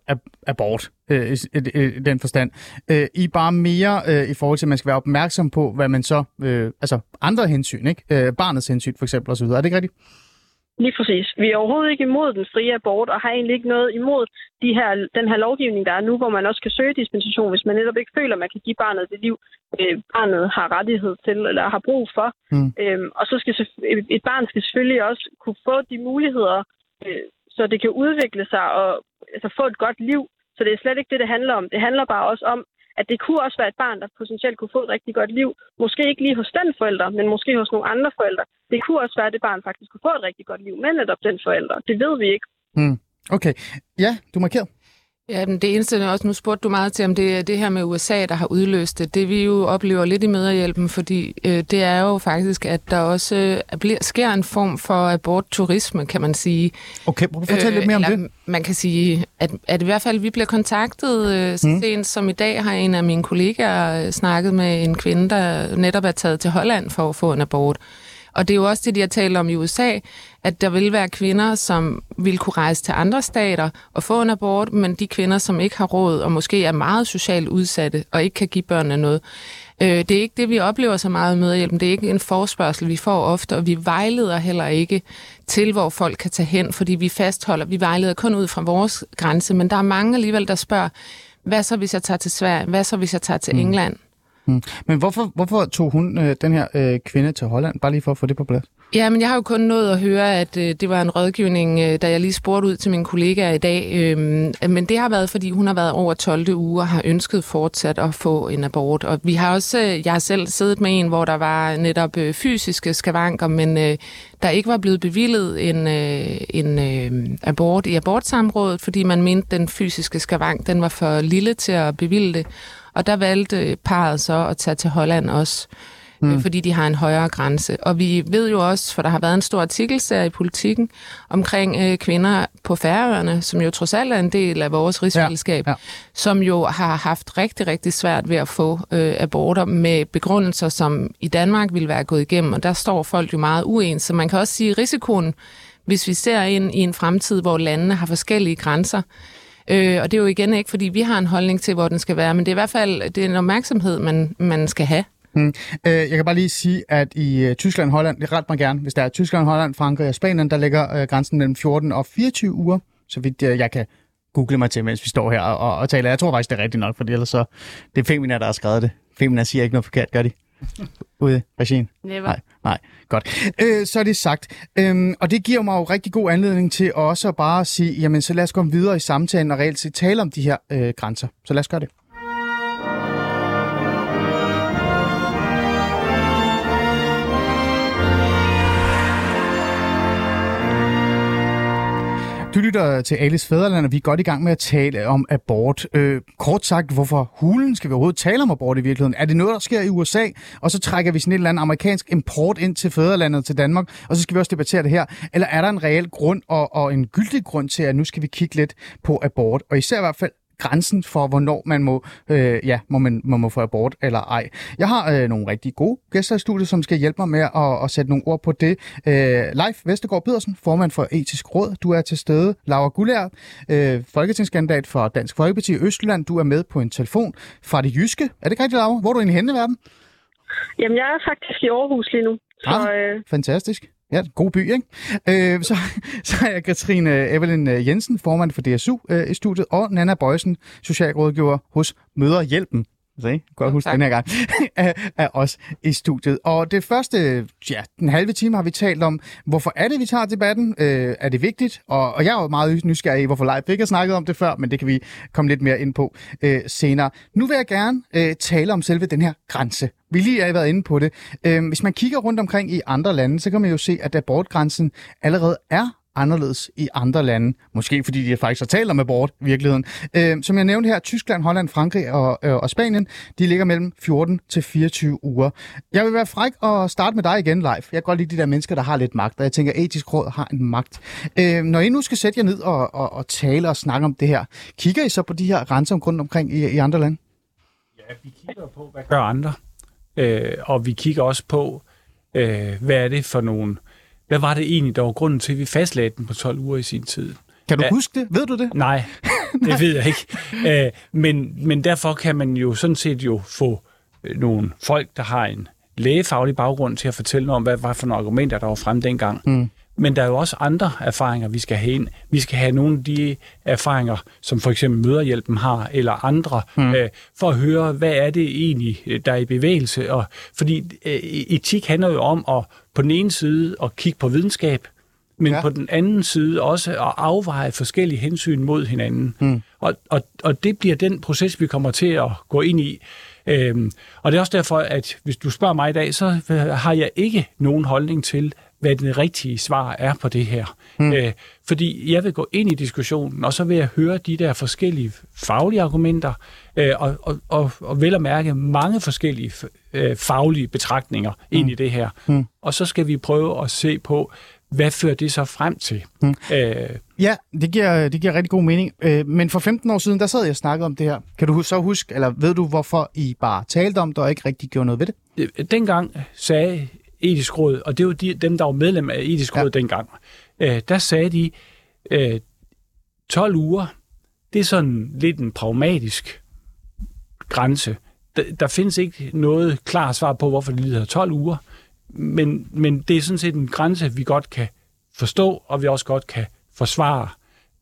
abort øh, i, i, i den forstand. Øh, I er bare mere øh, i forhold til, at man skal være opmærksom på, hvad man så, øh, altså andre hensyn, ikke? Øh, barnets hensyn for eksempel osv. Er det ikke rigtigt? Lige præcis. Vi er overhovedet ikke imod den frie abort, og har egentlig ikke noget imod de her, den her lovgivning, der er nu, hvor man også kan søge dispensation, hvis man netop ikke føler, at man kan give barnet det liv, øh, barnet har rettighed til, eller har brug for. Mm. Øhm, og så skal et barn skal selvfølgelig også kunne få de muligheder, øh, så det kan udvikle sig og altså få et godt liv. Så det er slet ikke det, det handler om. Det handler bare også om, at det kunne også være et barn, der potentielt kunne få et rigtig godt liv. Måske ikke lige hos den forælder, men måske hos nogle andre forældre. Det kunne også være, at det barn faktisk kunne få et rigtig godt liv, men netop den forælder. Det ved vi ikke. Mm. Okay. Ja, du markerer. Ja, men det eneste, også, nu spurgte du meget til, om det er det her med U S A, der har udløst det. Det vi jo oplever lidt i Mødrehjælpen, fordi øh, det er jo faktisk, at der også øh, bliver, sker en form for abortturisme, kan man sige. Okay, prøv at fortælle øh, lidt mere om det. Man kan sige, at, at i hvert fald vi bliver kontaktet øh, så mm. sent som i dag, har en af mine kollegaer øh, snakket med en kvinde, der netop er taget til Holland for at få en abort. Og det er jo også det, de har talt om i U S A, at der vil være kvinder, som vil kunne rejse til andre stater og få en abort, men de kvinder, som ikke har råd og måske er meget socialt udsatte og ikke kan give børnene noget. Det er ikke det, vi oplever så meget med hjælpen. Det er ikke en forespørgsel, vi får ofte, og vi vejleder heller ikke til, hvor folk kan tage hen, fordi vi fastholder, vi vejleder kun ud fra vores grænse, men der er mange alligevel, der spørger, hvad så hvis jeg tager til Sverige? Hvad så hvis jeg tager til England? Mm. Men hvorfor, hvorfor tog hun øh, den her øh, kvinde til Holland? Bare lige for at få det på plads. Ja, men jeg har jo kun nået at høre, at øh, det var en rådgivning, øh, da jeg lige spurgte ud til mine kollegaer i dag. Øh, men det har været, fordi hun har været over tolvte uge og har ønsket fortsat at få en abort. Og vi har også, øh, jeg har selv siddet med en, hvor der var netop øh, fysiske skavanker, men øh, der ikke var blevet bevilget en, øh, en øh, abort i abortsamrådet, fordi man mente, den fysiske skavank den var for lille til at bevilge det. Og der valgte parret så at tage til Holland også. mm. fordi de har en højere grænse. Og vi ved jo også, for der har været en stor artikelserie i Politikken omkring øh, kvinder på Færøerne, som jo trods alt er en del af vores rigsfællesskab, ja, ja. som jo har haft rigtig, rigtig svært ved at få øh, aborter med begrundelser, som i Danmark ville være gået igennem, og der står folk jo meget uens. Så man kan også sige, at risikoen, hvis vi ser ind i en fremtid, hvor landene har forskellige grænser, Øh, og det er jo igen ikke, fordi vi har en holdning til, hvor den skal være, men det er i hvert fald det er en opmærksomhed, man, man skal have. Mm. Øh, jeg kan bare lige sige, at i Tyskland og Holland, det ret mig gerne, hvis der er Tyskland, Holland, Frankrig og Spanien, der ligger øh, grænsen mellem fjorten og fireogtyve uger, så vidt øh, jeg kan google mig til, mens vi står her og, og, og taler. Jeg tror faktisk, det er rigtigt nok, for ellers så det er Femina, der har skrevet det. Femina siger ikke noget forkert, gør de? Ude regien? Nej, nej, godt. Øh, så er det sagt. Øhm, og det giver mig jo rigtig god anledning til også at bare sige, jamen så lad os komme videre i samtalen og reelt set tale om de her øh, grænser. Så lad os gøre det. Du lytter til Alis Fædreland, og vi er godt i gang med at tale om abort. Øh, kort sagt, hvorfor hulen skal vi overhovedet tale om abort i virkeligheden? Er det noget, der sker i U S A, og så trækker vi sådan et eller andet amerikansk import ind til fædrelandet, til Danmark, og så skal vi også debattere det her? Eller er der en reel grund og, og en gyldig grund til, at nu skal vi kigge lidt på abort? Og især i hvert fald grænsen for, hvornår man må, øh, ja, må man, man må få abort eller ej. Jeg har øh, nogle rigtig gode gæster i studiet, som skal hjælpe mig med at, at sætte nogle ord på det. Øh, Live Vestergaard Pedersen, formand for Etisk Råd. Du er til stede. Laura Guler, øh, folketingskandidat for Dansk Folkeparti i Østjylland. Du er med på en telefon fra det jyske. Er det ikke rigtigt, Laura? Hvor er du egentlig henne i verden? Jamen, jeg er faktisk i Aarhus lige nu. Så, øh... ah, fantastisk. Ja, god by, ikke? Øh, så, så er Katrine Everlind Jensen, formand for D S U øh, i studiet, og Nanna Bøjsen, socialrådgiver hos Mødrehjælpen. Så ikke? Godt huske den her gang, er os i studiet. Og det første, ja, den halve time har vi talt om, hvorfor er det, vi tager debatten? Øh, er det vigtigt? Og, og jeg er jo meget nysgerrig i, hvorfor Leif ikke har snakket om det før, men det kan vi komme lidt mere ind på øh, senere. Nu vil jeg gerne øh, tale om selve den her grænse. Vi lige har været inde på det. Øh, hvis man kigger rundt omkring i andre lande, så kan man jo se, at abortgrænsen allerede er anderledes i andre lande. Måske fordi de faktisk har talt om abort i virkeligheden. Øh, som jeg nævnte her, Tyskland, Holland, Frankrig og, øh, og Spanien, de ligger mellem fjorten til fireogtyve uger. Jeg vil være fræk og starte med dig igen, Leif. Jeg kan godt lide de der mennesker, der har lidt magt, og jeg tænker, Etisk Råd har en magt. Øh, når I nu skal sætte jer ned og, og, og tale og snakke om det her, kigger I så på de her grænser rundt omkring i, i andre lande? Ja, vi kigger på, hvad gør andre? Øh, og vi kigger også på, øh, hvad er det for nogle hvad var det egentlig, der var grunden til, at vi fastlagde den på tolv uger i sin tid? Kan du Æ, huske det? Ved du det? Nej, det ved jeg ikke. Æ, men, men derfor kan man jo sådan set jo få nogle folk, der har en lægefaglig baggrund til at fortælle noget om, hvad var for nogle argumenter, der var fremme dengang. Mm. Men der er jo også andre erfaringer, vi skal have ind. Vi skal have nogle af de erfaringer, som for eksempel Mødrehjælpen har, eller andre, mm. øh, for at høre, hvad er det egentlig, der er i bevægelse. Og, fordi øh, etik handler jo om at på den ene side at kigge på videnskab, men ja. på den anden side også at afveje forskellige hensyn mod hinanden. Mm. Og, og, og det bliver den proces, vi kommer til at gå ind i. Øhm, og det er også derfor, at hvis du spørger mig i dag, så har jeg ikke nogen holdning til, hvad det rigtige svar er på det her. Mm. Øh, fordi jeg vil gå ind i diskussionen, og så vil jeg høre de der forskellige faglige argumenter, øh, og, og, og, og vel at mærke mange forskellige øh, faglige betragtninger mm. ind i det her. Mm. Og så skal vi prøve at se på, hvad fører det så frem til? Mm. Øh, ja, det giver, det giver rigtig god mening. Øh, men for femten år siden, der sad jeg og snakkede om det her. Kan du så huske, eller ved du, hvorfor I bare talte om det, og ikke rigtig gjorde noget ved det? Øh, dengang sagde Etisk Råd, og det var de, dem, der var medlem af Etisk Råd ja. dengang, øh, der sagde de, øh, tolv uger, det er sådan lidt en pragmatisk grænse. Der, der findes ikke noget klart svar på, hvorfor det hedder tolv uger, men, men det er sådan set en grænse, vi godt kan forstå, og vi også godt kan forsvare.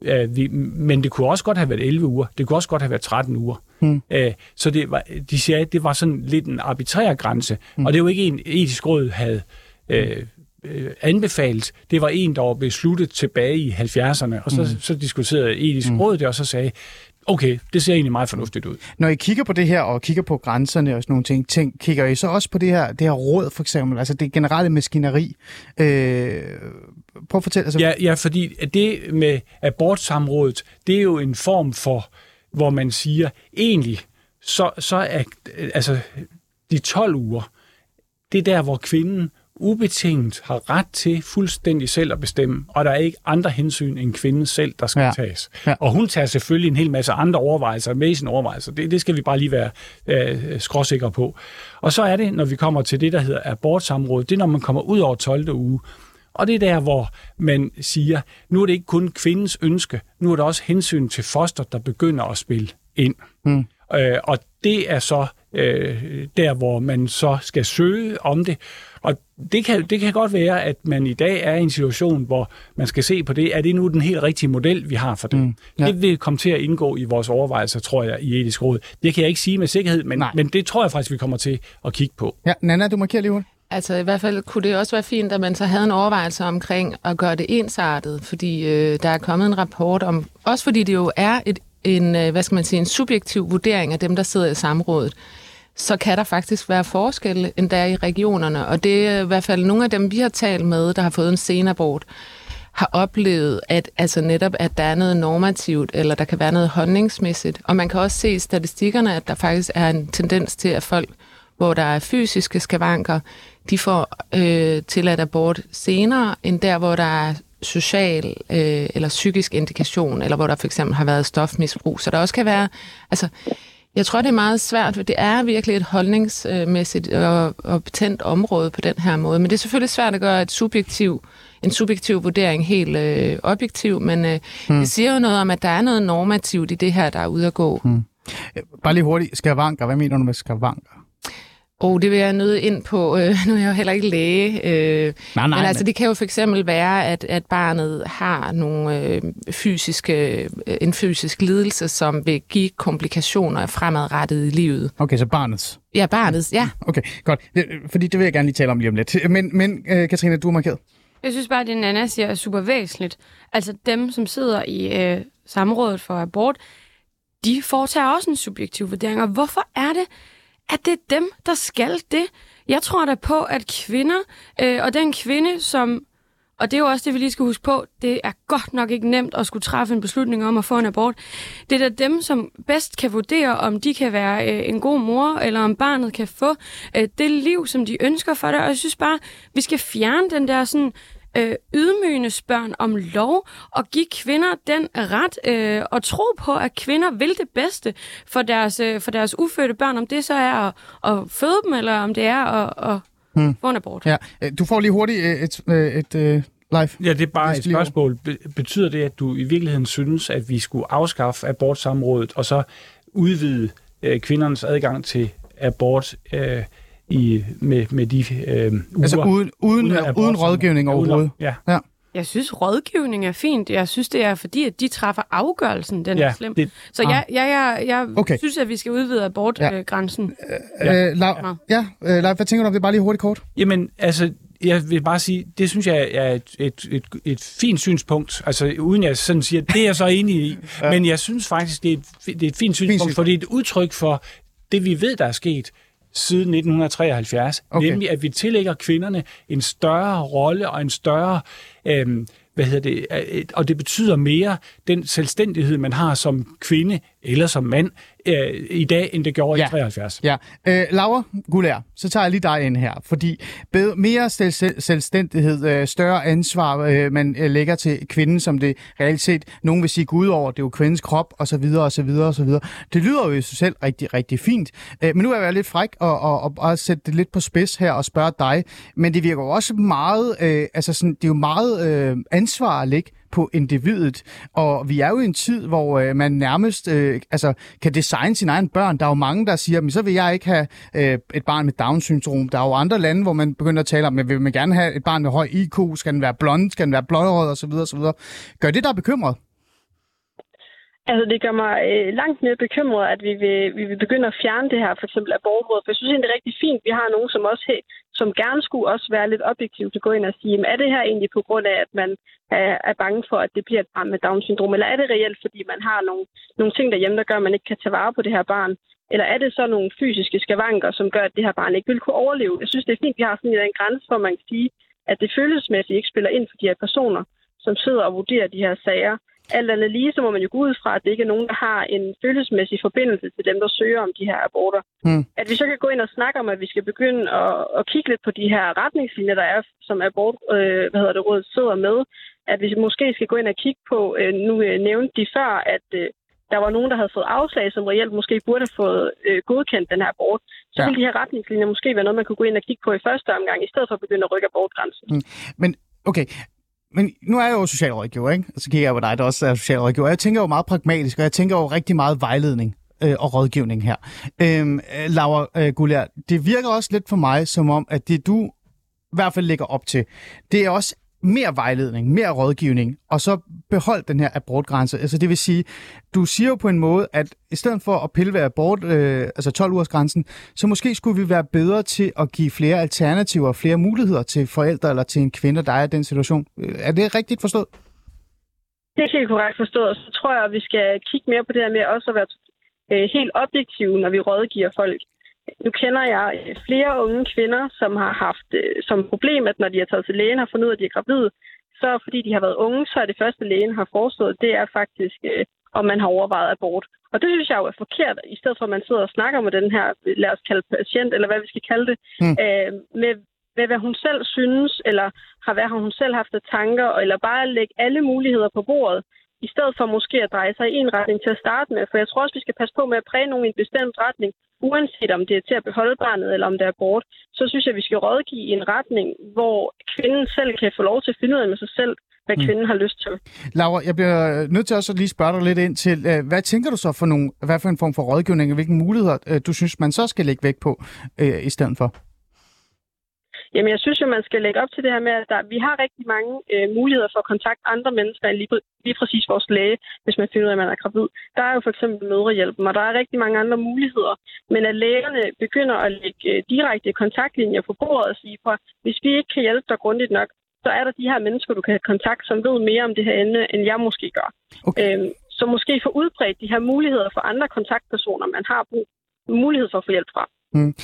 Øh, vi, men det kunne også godt have været elleve uger, det kunne også godt have været tretten uger. Hmm. Æh, så det var, de siger, at det var sådan lidt en arbitrær grænse, hmm. og det var ikke en, Etisk Råd havde øh, øh, anbefalet. Det var en, der var besluttet tilbage i halvfjerdserne, og så, hmm. så diskuterede Etisk hmm. Råd det, og så sagde, okay, det ser egentlig meget fornuftigt ud. Når I kigger på det her, og kigger på grænserne og sådan nogle ting, ting kigger I så også på det her, det her råd, for eksempel, altså det generelle maskineri? Øh, prøv at fortælle. Altså. Ja, ja, fordi det med abortsamrådet, det er jo en form for hvor man siger, egentlig, så, så er altså, de tolv uger, det er der, hvor kvinden ubetinget har ret til fuldstændig selv at bestemme, og der er ikke andre hensyn end kvinden selv, der skal ja. tages. Ja. Og hun tager selvfølgelig en hel masse andre overvejelser med i sine overvejelser. Det, det skal vi bare lige være øh, skråsikre på. Og så er det, når vi kommer til det, der hedder abortsamrådet, det er, når man kommer ud over tolvte uge, og det er der, hvor man siger, nu er det ikke kun kvindens ønske, nu er der også hensyn til foster, der begynder at spille ind. Mm. Øh, og det er så øh, der, hvor man så skal søge om det. Og det kan, det kan godt være, at man i dag er i en situation, hvor man skal se på det. Er det nu den helt rigtige model, vi har for det? Mm, ja. Det vil komme til at indgå i vores overvejelser, tror jeg, i Etisk Råd. Det kan jeg ikke sige med sikkerhed, men, men det tror jeg faktisk, vi kommer til at kigge på. Ja, Nanna, du markerer lige ud. Altså i hvert fald kunne det også være fint, at man så havde en overvejelse omkring at gøre det ensartet, fordi øh, der er kommet en rapport om, også fordi det jo er et, en, hvad skal man sige, en subjektiv vurdering af dem, der sidder i samrådet, så kan der faktisk være forskel endda i regionerne. Og det er i hvert fald nogle af dem, vi har talt med, der har fået en senabort, har oplevet, at altså netop, at der er noget normativt, eller der kan være noget holdningsmæssigt. Og man kan også se i statistikkerne, at der faktisk er en tendens til, at folk, hvor der er fysiske skavanker, de får øh, tilladt abort senere, end der, hvor der er social øh, eller psykisk indikation, eller hvor der for eksempel har været stofmisbrug. Så der også kan være... altså, jeg tror, det er meget svært, for det er virkelig et holdningsmæssigt og, og betændt område på den her måde. Men det er selvfølgelig svært at gøre et subjektiv, en subjektiv vurdering helt øh, objektiv, men øh, hmm. det siger jo noget om, at der er noget normativt i det her, der er ude at gå. Hmm. Bare lige hurtigt, skavanker. Hvad mener du med skavanker? Oh, det vil jeg nøde ind på. Øh, nu er jeg jo heller ikke læge. Øh, nej, nej, men altså, det kan jo for eksempel være, at, at barnet har nogle, øh, fysiske, øh, en fysisk lidelse, som vil give komplikationer fremadrettet i livet. Okay, så barnets? Ja, barnets, ja. Okay, godt. Fordi det vil jeg gerne lige tale om lige om lidt. Men, men øh, Katrine, du har markeret. Jeg synes bare, at det Nanna siger er super væsentligt. Altså dem, som sidder i øh, samrådet for abort, de foretager også en subjektiv vurdering. Og hvorfor er det, at det er dem, der skal det? Jeg tror da på, at kvinder, øh, og den kvinde, som... og det er jo også det, vi lige skal huske på, det er godt nok ikke nemt at skulle træffe en beslutning om at få en abort. Det er da dem, som bedst kan vurdere, om de kan være øh, en god mor, eller om barnet kan få øh, det liv, som de ønsker for det. Og jeg synes bare, vi skal fjerne den der sådan... Øh, ydmygende spørg om lov og give kvinder den ret øh, og tro på, at kvinder vil det bedste for deres, øh, for deres ufødte børn, om det så er at, at føde dem, eller om det er at, at hmm. få en abort. Ja. Du får lige hurtigt et, et, et live. Ja, det er bare et spørgsmål. Betyder det, at du i virkeligheden synes, at vi skulle afskaffe abortsamrådet og så udvide øh, kvindernes adgang til abort øh, I, med, med de øh, uger. Altså uden, uden, uden, uden rådgivning overhovedet? Ja. ja. Jeg synes, rådgivning er fint. Jeg synes, det er fordi, at de træffer afgørelsen, den ja, er slem. Det, Så ah. jeg, jeg, jeg, jeg okay. synes, at vi skal udvide abortgrænsen. Ja, øh, øh, La- ja. ja. La- hvad tænker du om det? Bare lige hurtigt kort. Jamen, altså... jeg vil bare sige, det synes jeg er et, et, et, et fint synspunkt, altså uden jeg sådan siger, det er jeg så enig i, ja. men jeg synes faktisk, det er et, det er et fint synspunkt, for det er et udtryk for det, vi ved, der er sket siden nitten treoghalvfjerds, okay. nemlig at vi tillægger kvinderne en større rolle og en større, øhm, hvad hedder det, øh, og det betyder mere den selvstændighed, man har som kvinde eller som mand øh, i dag, end det gjorde ja. i treoghalvfjerds. Ja. Øh, Laura Guler, så tager jeg lige dig ind her, fordi mere selv- selvstændighed, øh, større ansvar, øh, man øh, lægger til kvinden, som det reelt set, nogen vil sige gud over, det er jo kvindens krop, osv., osv., osv. Det lyder jo i sig selv rigtig, rigtig fint, øh, men nu er jeg lidt fræk og, og, og, og sætte det lidt på spids her og spørge dig, men det virker jo også meget, øh, altså sådan, det er jo meget øh, ansvar at lægge på individet, og vi er jo i en tid, hvor øh, man nærmest øh, altså, kan designe sine egne børn. Der er jo mange, der siger, men så vil jeg ikke have øh, et barn med Down-syndrom. Der er jo andre lande, hvor man begynder at tale om, men vil man gerne have et barn med høj I Q? Skal den være blond? Skal den være blåhåret? Og så videre, og så videre. Gør det der bekymret? Altså, det gør mig øh, langt mere bekymret, at vi vil, vi vil begynde at fjerne det her, for eksempel abortrådet. For jeg synes egentlig, det er rigtig fint. Vi har nogen, som også he- som gerne skulle også være lidt objektivt til at gå ind og sige, jamen, er det her egentlig på grund af, at man er, er bange for, at det bliver et barn med Down-syndrom? Eller er det reelt, fordi man har nogle, nogle ting derhjemme, der gør, at man ikke kan tage vare på det her barn? Eller er det så nogle fysiske skavanker, som gør, at det her barn ikke vil kunne overleve? Jeg synes, det er fint, at vi har sådan en grænse, hvor man kan sige, at det følelsesmæssigt ikke spiller ind for de her personer, som sidder og vurderer de her sager. alt andet lige, så må man jo gå ud fra, at det ikke er nogen, der har en følelsesmæssig forbindelse til dem, der søger om de her aborter. Mm. At vi så kan gå ind og snakke om, at vi skal begynde at, at kigge lidt på de her retningslinjer, der er, som abort, øh, hvad hedder det, rådet sidder med, at vi måske skal gå ind og kigge på, øh, nu øh, nævnte de før, at øh, der var nogen, der havde fået afslag, som reelt måske burde have fået øh, godkendt den her abort. Så ja. Ville de her retningslinjer måske være noget, man kunne gå ind og kigge på i første omgang, i stedet for at begynde at rykke abortgrænsen. Mm. Men okay... Men nu er jeg jo socialrådgiver, ikke? Og så kigger jeg på dig, der også er socialrådgiver. Jeg tænker jo meget pragmatisk, og jeg tænker jo rigtig meget vejledning øh, og rådgivning her. Øhm, Laura øh, Guler, det virker også lidt for mig, som om, at det du i hvert fald lægger op til, det er også mere vejledning, mere rådgivning, og så behold den her abortgrænse. Altså det vil sige, du siger jo på en måde, at i stedet for at pille ved abort, øh, altså tolv-ugersgrænsen, så måske skulle vi være bedre til at give flere alternativer, flere muligheder til forældre eller til en kvinde, der er i den situation. Er det rigtigt forstået? Det er helt korrekt forstået. Så tror jeg, at vi skal kigge mere på det her med også at være helt objektive, når vi rådgiver folk. Nu kender jeg flere unge kvinder, som har haft øh, som problem, at når de har taget til lægen og fundet ud af, at de er gravide, så fordi de har været unge, så er det første lægen har foreslået, det er faktisk, øh, om man har overvejet abort. Og det synes jeg jo er forkert, i stedet for at man sidder og snakker med den her, lad os kalde patient, eller hvad vi skal kalde det, mm. øh, med, med hvad hun selv synes, eller har, hvad har hun selv haft af tanker, eller bare lægge alle muligheder på bordet, i stedet for måske at dreje sig i en retning til at starte med. For jeg tror også, vi skal passe på med at præge nogen i en bestemt retning, uanset om det er til at beholde barnet eller om det er abort. Så synes jeg, vi skal rådgive i en retning, hvor kvinden selv kan få lov til at finde ud af med sig selv, hvad kvinden mm. har lyst til. Laura, jeg bliver nødt til også at lige spørge dig lidt ind til, hvad tænker du så for nogle, hvad for en form for rådgivning, og hvilke muligheder du synes, man så skal lægge vægt på øh, i stedet for? Jamen, jeg synes jo, man skal lægge op til det her med, at der, vi har rigtig mange øh, muligheder for at kontakte andre mennesker end lige, lige præcis vores læge, hvis man finder ud af, at man er gravid. Der er jo for eksempel Mødrehjælpen, og der er rigtig mange andre muligheder. Men at lægerne begynder at lægge øh, direkte kontaktlinjer på bordet og sige, at hvis vi ikke kan hjælpe dig grundigt nok, så er der de her mennesker, du kan kontakte, som ved mere om det her emne, end jeg måske gør. Okay. Øhm, så måske få udbredt de her muligheder for andre kontaktpersoner, man har brug mulighed for at få hjælp fra. Mm.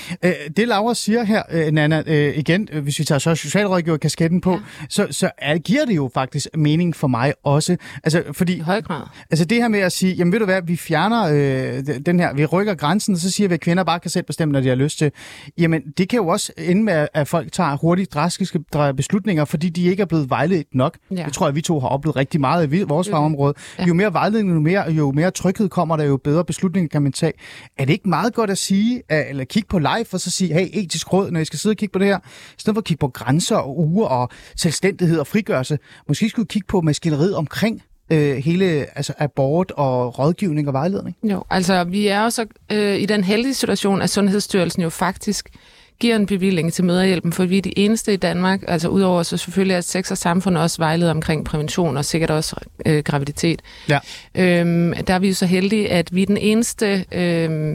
Det Laura siger her, Nanna, igen, hvis vi tager så socialrådgiverkasketten på, ja. så, så giver det jo faktisk mening for mig også. Altså, fordi, altså det her med at sige, jamen ved du hvad, vi fjerner øh, den her, vi rykker grænsen, og så siger vi, at kvinder bare kan selv bestemme, når de har lyst til. Jamen det kan jo også ende med, at folk tager hurtigt drastiske beslutninger, fordi de ikke er blevet vejledt nok. Ja. Det tror jeg, vi to har oplevet rigtig meget i vores fagområde. Ja. Jo mere vejledning, jo mere, jo mere tryghed kommer der, jo bedre beslutninger kan man tage. Er det ikke meget godt at sige, eller kigge på live og så sige, hey, etisk råd, når I skal sidde og kigge på det her, i stedet for at kigge på grænser og uger og selvstændighed og frigørelse, måske skulle vi kigge på maskineriet omkring øh, hele altså abort og rådgivning og vejledning? Jo, altså vi er også øh, i den heldige situation, at Sundhedsstyrelsen jo faktisk giver en bevilling til Mødrehjælpen, for vi er de eneste i Danmark, altså udover så selvfølgelig, at Sex og Samfund også vejleder omkring prævention og sikkert også øh, graviditet. Ja. Øhm, der er vi jo så heldige, at vi er den eneste øh,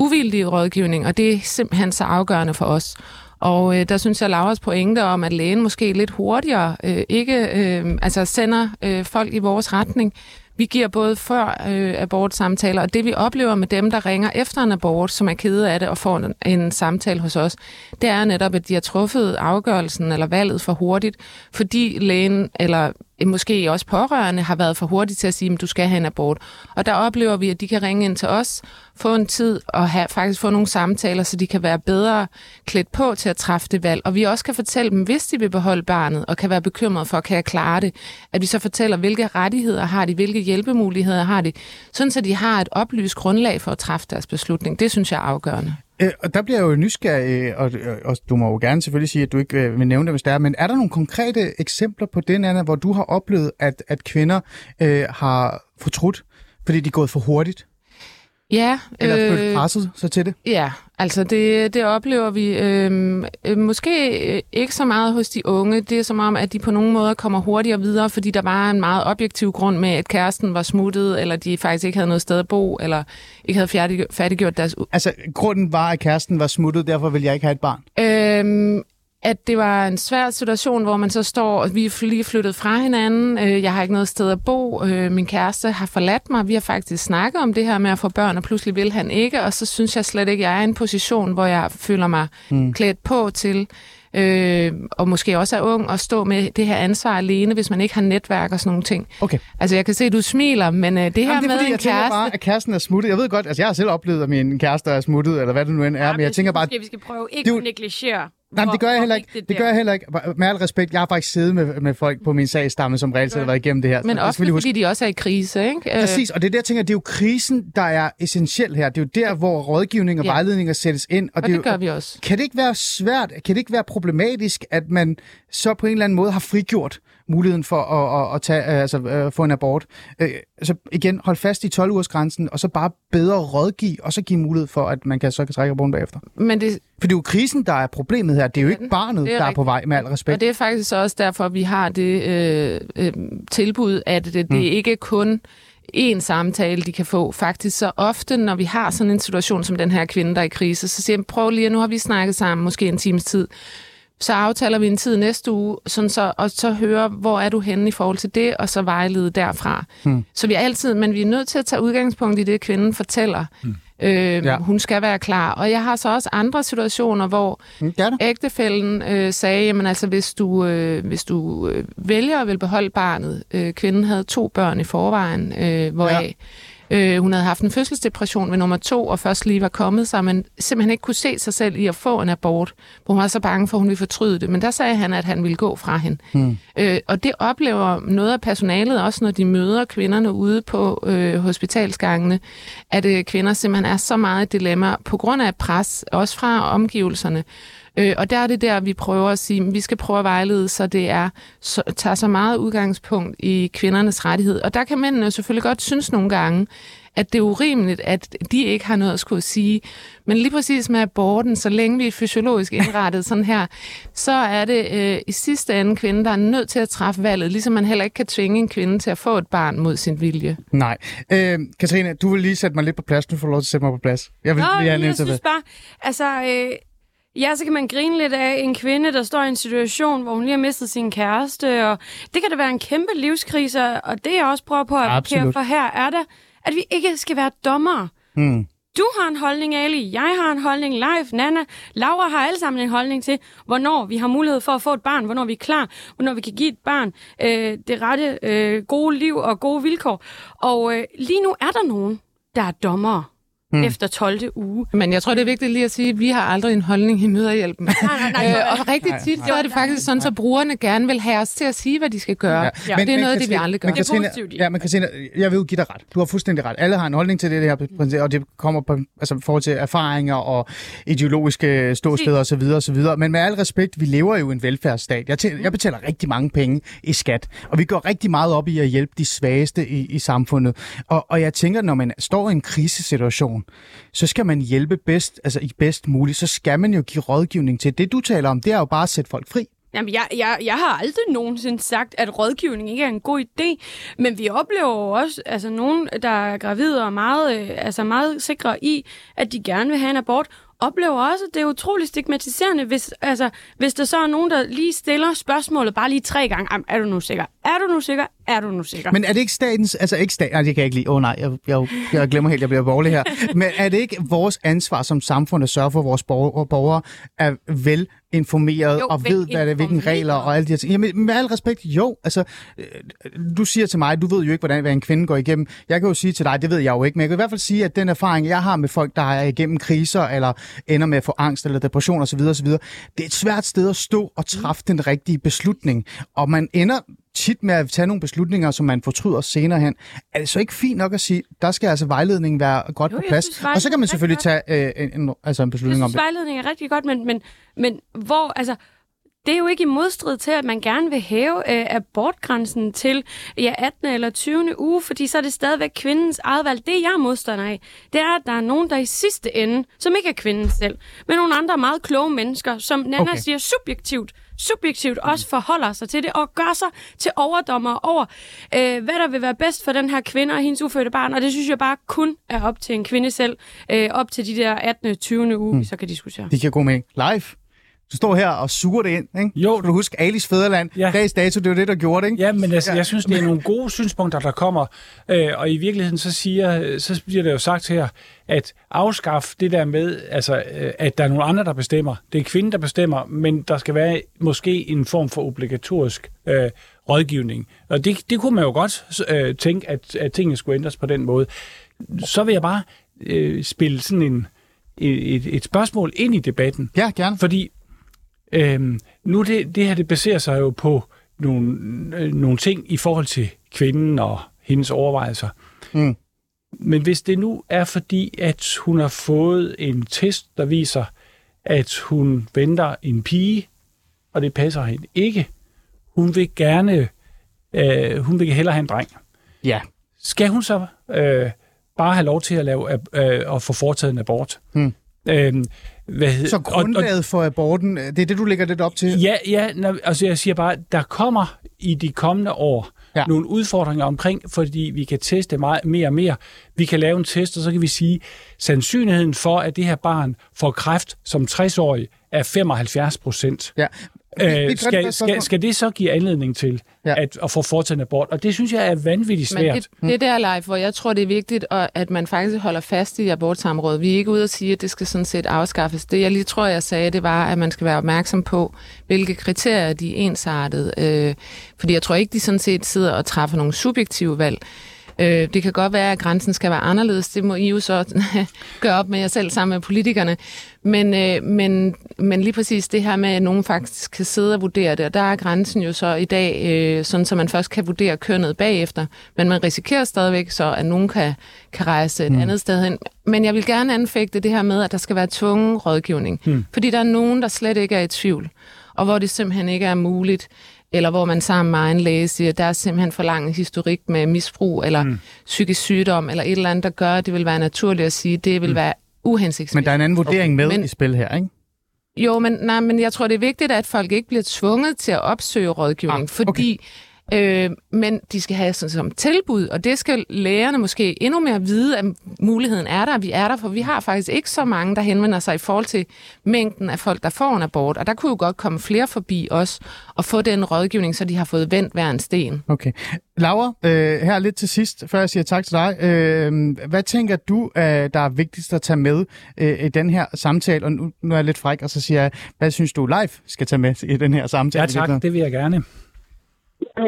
uvildige rådgivning, og det er simpelthen så afgørende for os. Og øh, der synes jeg, Lauras pointe om, at lægen måske lidt hurtigere øh, ikke øh, altså sender øh, folk i vores retning. Vi giver både før øh, abortsamtaler, og det vi oplever med dem, der ringer efter en abort, som er kede af det og får en, en samtale hos os, det er netop, at de har truffet afgørelsen eller valget for hurtigt, fordi lægen eller måske også pårørende har været for hurtigt til at sige, at du skal have en abort. Og der oplever vi, at de kan ringe ind til os, få en tid og have, faktisk få nogle samtaler, så de kan være bedre klædt på til at træffe det valg. Og vi også kan fortælle dem, hvis de vil beholde barnet og kan være bekymret for, kan jeg klare det, at vi så fortæller, hvilke rettigheder har de, hvilke hjælpemuligheder har de, sådan så de har et oplyst grundlag for at træffe deres beslutning. Det synes jeg er afgørende. Øh, og der bliver jeg jo nysgerrig, og, og du må jo gerne selvfølgelig sige, at du ikke vil nævne det, hvis det er, men er der nogle konkrete eksempler på den, Nanna, hvor du har oplevet, at, at kvinder øh, har fortrudt, fordi de er gået for hurtigt? Ja. Øh, Eller følt presset så til det? Ja, altså det, det oplever vi øh, øh, måske ikke så meget hos de unge. Det er som om, at de på nogen måder kommer hurtigere videre, fordi der var en meget objektiv grund med, at kæresten var smuttet, eller de faktisk ikke havde noget sted at bo, eller ikke havde færdiggjort deres... Altså grunden var, at kæresten var smuttet, derfor ville jeg ikke have et barn? Øh, at det var en svær situation, hvor man så står, og vi er lige flyttet fra hinanden, jeg har ikke noget sted at bo, min kæreste har forladt mig, vi har faktisk snakket om det her med at få børn, og pludselig vil han ikke, og så synes jeg slet ikke, at jeg er i en position, hvor jeg føler mig mm. klædt på til, øh, og måske også er ung, og stå med det her ansvar alene, hvis man ikke har netværk og sådan nogle ting. Okay. Altså, jeg kan se, at du smiler, men øh, det her Jamen, det er, med en jeg kæreste... Jeg bare, at kæresten er smuttet. Jeg ved godt, altså jeg har selv oplevet, at min kæreste er smuttet, eller hvad det nu end er, ja, men jeg tænker bare... Måske, vi skal prøve ikke at negligere. Nej, det gør jeg heller ikke. Det gør jeg heller ikke. Med al respekt, jeg har faktisk siddet med, med folk på min sagsstamme, som reelt set har været igennem det her. Men også fordi huske. de også er i krise, ikke? Præcis, og det er der, jeg tænker, det er jo krisen, der er essentiel her. Det er jo der, hvor rådgivning og ja. vejledninger sættes ind. Og, og det, det jo, gør vi også. Kan det ikke være svært, kan det ikke være problematisk, at man så på en eller anden måde har frigjort muligheden for at, at, at tage, altså, få en abort? Så igen, hold fast i tolv-ugersgrænsen, og så bare bedre rådgive, og så give mulighed for, at man kan, så kan trække aborten bagefter. Men det... For det er jo krisen, der er problemet her. Det er jo ikke barnet, er der rigtigt. er på vej, med al respekt. Og det er faktisk også derfor, at vi har det øh, øh, tilbud, at det, det mm. ikke kun én samtale, de kan få. Faktisk så ofte, når vi har sådan en situation som den her kvinde, der er i krise, så siger jeg, prøv lige, nu har vi snakket sammen, måske en times tid. Så aftaler vi en tid næste uge, sådan så, og så hører, hvor er du henne i forhold til det, og så vejlede derfra. Mm. Så vi er altid, men vi er nødt til at tage udgangspunkt i det, kvinden fortæller. Mm. Øh, ja. Hun skal være klar. Og jeg har så også andre situationer, hvor ja, ægtefælden øh, sagde, jamen altså, hvis du, øh, hvis du øh, vælger at vil beholde barnet, øh, kvinden havde to børn i forvejen, øh, hvoraf ja. øh, hun havde haft en fødselsdepression ved nummer to, og først lige var kommet sig, men simpelthen ikke kunne se sig selv i at få en abort, hvor hun var så bange for, at hun ville fortryde det. Men der sagde han, at han ville gå fra hende. Mm. Øh, og det oplever noget af personalet også, når de møder kvinderne ude på øh, hospitalsgangene, at øh, kvinder simpelthen er så meget dilemma på grund af pres, også fra omgivelserne. Øh, og der er det der, vi prøver at sige, at vi skal prøve at vejlede, så det er, så, tager så meget udgangspunkt i kvindernes rettighed. Og der kan mændene selvfølgelig godt synes nogle gange, at det er urimeligt, at de ikke har noget at skulle sige. Men lige præcis med aborten, så længe vi er fysiologisk indrettet sådan her, så er det øh, i sidste ende kvinden, der er nødt til at træffe valget, ligesom man heller ikke kan tvinge en kvinde til at få et barn mod sin vilje. Nej. Øh, Katrine, du vil lige sætte mig lidt på plads. Du får lov til at sætte mig på plads. Jeg vil Nå, lige have jeg synes det. bare, altså... Øh... Ja, så kan man grine lidt af en kvinde, der står i en situation, hvor hun lige har mistet sin kæreste, og det kan da være en kæmpe livskrise, og det jeg også prøver på at appellere for her, er det, at vi ikke skal være dommere. Hmm. Du har en holdning, Ali, jeg har en holdning, Leif, Nanna, Laura har alle sammen en holdning til, hvornår vi har mulighed for at få et barn, hvornår vi er klar, hvornår vi kan give et barn øh, det rette øh, gode liv og gode vilkår. Og øh, lige nu er der nogen, der er dommere. Hmm. Efter tolvte uge. Men jeg tror, det er vigtigt lige at sige, at vi har aldrig en holdning i Mødrehjælpen. nej, nej, nej, nej. Og rigtig tit, så er det faktisk sådan, så brugerne gerne vil have os til at sige, hvad de skal gøre. Ja. Ja. Men det er men, noget, Katrine, det vi aldrig gør. Men, Katrine, det er positivt. Ja, men Katrine, jeg vil jo give dig ret. Du har fuldstændig ret. Alle har en holdning til det, det her princip, og det kommer på altså, forhold til erfaringer og ideologiske ståsteder osv. osv. Men med al respekt, vi lever jo i en velfærdsstat. Jeg, tæ- jeg betaler rigtig mange penge i skat, og vi går rigtig meget op i at hjælpe de svageste i, i samfundet. Og, og jeg tænker, når man står i en krisesituation, så skal man hjælpe bedst, altså i bedst muligt, så skal man jo give rådgivning til. Det du taler om, det er jo bare at sætte folk fri. Jamen, jeg, jeg, jeg har aldrig nogensinde sagt, at rådgivning ikke er en god idé, men vi oplever jo også, altså nogen, der er gravide og meget, altså meget sikre i, at de gerne vil have en abort, oplever også, at det er utroligt stigmatiserende, hvis, altså, hvis der så er nogen, der lige stiller spørgsmålet bare lige tre gange. Er du nu sikker? Er du nu sikker? Er du nu sikker? Men er det ikke statens... Altså ikke statens... Nej, det kan jeg ikke lide. Åh oh, nej, jeg, jeg, jeg glemmer helt, jeg bliver borgerlig her. Men er det ikke vores ansvar som samfund at sørge for, at vores borgere, borgere er velinformerede jo, og ved, hvad det, hvilke regler og alle de her ting? Jamen, med al respekt, jo. Altså, du siger til mig, du ved jo ikke, hvordan hvad en kvinde går igennem. Jeg kan jo sige til dig, det ved jeg jo ikke, men jeg kan i hvert fald sige, at den erfaring, jeg har med folk, der er igennem kriser eller ender med at få angst eller depression osv. osv. Det er et svært sted at stå og træffe den rigtige beslutning. Og man ender tit med at tage nogle beslutninger, som man fortryder senere hen. Er det så ikke fint nok at sige, der skal altså vejledningen være godt jo, på plads? Synes, og så kan man selvfølgelig tage øh, en, en, altså en beslutning synes, om det. Jeg synes, vejledningen er rigtig godt, men, men, men hvor, altså, det er jo ikke i modstrid til, at man gerne vil hæve øh, abortgrænsen til ja, attende eller tyvende uge, fordi så er det stadigvæk kvindens eget valg. Det, jeg er modstander af, det er, at der er nogen, der i sidste ende, som ikke er kvinden selv, men nogle andre meget kloge mennesker, som Nanna okay. siger subjektivt, subjektivt også forholder sig til det og gør sig til overdommer over, øh, hvad der vil være bedst for den her kvinde og hendes ufødte barn, og det synes jeg bare kun er op til en kvinde selv, øh, op til de der attende tyvende uge, hmm. så kan diskutere. Det kan gå med live. Du står her og suger det ind, ikke? Jo. Skal du huske Alis Fædreland, ja. Dags dato, det var det, der gjorde det, ikke? Ja, men altså, jeg synes, det er nogle gode synspunkter, der kommer. Øh, og i virkeligheden, så, siger, så bliver det jo sagt her, at afskaffe det der med, altså, at der er nogle andre, der bestemmer. Det er kvinden, der bestemmer, men der skal være måske en form for obligatorisk øh, rådgivning. Og det, det kunne man jo godt øh, tænke, at, at tingene skulle ændres på den måde. Så vil jeg bare øh, spille sådan en, et, et spørgsmål ind i debatten. Ja, gerne. Fordi Øhm, nu det, det her, det baserer sig jo på nogle, øh, nogle ting i forhold til kvinden og hendes overvejelser. Mm. Men hvis det nu er fordi, at hun har fået en test, der viser, at hun venter en pige, og det passer hende ikke, hun vil gerne, øh, hun vil hellere have en dreng. Ja. Skal hun så øh, bare have lov til at lave øh, at få foretaget en abort? Mm. Øhm, Så grundlaget og, og, for aborten, det er det, du lægger lidt op til? Ja, ja, altså jeg siger bare, der kommer i de kommende år ja. nogle udfordringer omkring, fordi vi kan teste meget, mere og mere. Vi kan lave en test, og så kan vi sige, sandsynligheden for, at det her barn får kræft som tres-årig, er femoghalvfjerds procent. Ja. Øh, skal, skal, skal det så give anledning til ja. at, at få foretaget abort? Og det synes jeg er vanvittigt svært. Det, det der live, hvor jeg tror, det er vigtigt, at man faktisk holder fast i abortsamrådet. Vi er ikke ude at sige, at det skal sådan set afskaffes. Det, jeg lige tror, jeg sagde, det var, at man skal være opmærksom på, hvilke kriterier de er ensartet. Øh, fordi jeg tror ikke, de sådan set sidder og træffer nogle subjektive valg. Det kan godt være, at grænsen skal være anderledes. Det må I jo så gøre op med jer selv sammen med politikerne. Men, men, men lige præcis det her med, at nogen faktisk kan sidde og vurdere det, og der er grænsen jo så i dag, sådan så man først kan vurdere kønnet bagefter. Men man risikerer stadigvæk så, at nogen kan, kan rejse et mm. andet sted hen. Men jeg vil gerne anfægte det her med, at der skal være tvungen rådgivning. Mm. Fordi der er nogen, der slet ikke er i tvivl, og hvor det simpelthen ikke er muligt, eller hvor man sammen med egen læge siger, at der er simpelthen for lang historik med misbrug, eller mm. psykisk sygdom, eller et eller andet, der gør, at det vil være naturligt at sige, at det vil mm. være uhensigtsmæssigt. Men der er en anden vurdering okay. med men, i spil her, ikke? Jo, men, nej, men jeg tror, det er vigtigt, at folk ikke bliver tvunget til at opsøge rådgivning, ah, fordi okay. øh, men de skal have sådan som tilbud, og det skal lægerne måske endnu mere vide, at muligheden er der, vi er der, for vi har faktisk ikke så mange, der henvender sig i forhold til mængden af folk, der får en abort, og der kunne jo godt komme flere forbi os, og få den rådgivning, så de har fået vendt hver en sten. Okay. Laura, øh, her lidt til sidst, før jeg siger tak til dig. Øh, hvad tænker du, øh, der er vigtigst at tage med øh, i den her samtale? Og nu, nu er jeg lidt fræk, og så siger jeg, hvad synes du, Leif skal tage med i den her samtale? Ja tak, det vil jeg gerne.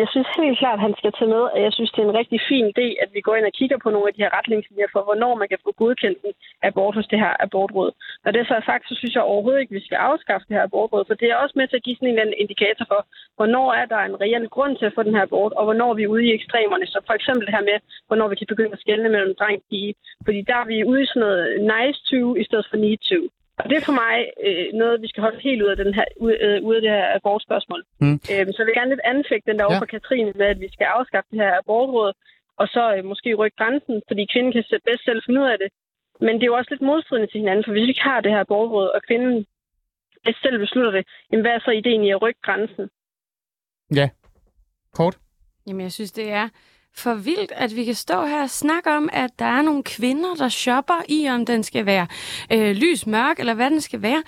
Jeg synes helt klart, at han skal tage med, og jeg synes, det er en rigtig fin idé, at vi går ind og kigger på nogle af de her retningslinjer for, hvornår man kan få godkendt en abort hos det her abortråd. Når det så er sagt, så synes jeg overhovedet ikke, at vi skal afskaffe det her abortråd, for det er også med til at give sådan en eller anden indikator for, hvornår er der en reel grund til at få den her abort, og hvornår vi er ude i ekstremerne. Så for eksempel det her med, hvornår vi kan begynde at skelne mellem dreng og pige, fordi der er vi ude i sådan noget nice to i stedet for need to. Og det er for mig øh, noget, vi skal holde helt ud af, den her, ude, øh, ude af det her abortspørgsmål. Mm. Øhm, så jeg vil gerne lidt anfægte den der over ja. for Katrine med, at vi skal afskaffe det her abortråd, og så øh, måske rykke grænsen, fordi kvinden kan bedst selv finde ud af det. Men det er jo også lidt modstridende til hinanden, for hvis vi ikke har det her abortråd, og kvinden bedst selv beslutter det, jamen hvad er så ideen i at rykke grænsen? Ja. Kort? Jamen jeg synes, det er for vildt, at vi kan stå her og snakke om, at der er nogle kvinder, der shopper i, om den skal være øh, lys, mørk, eller hvad den skal være.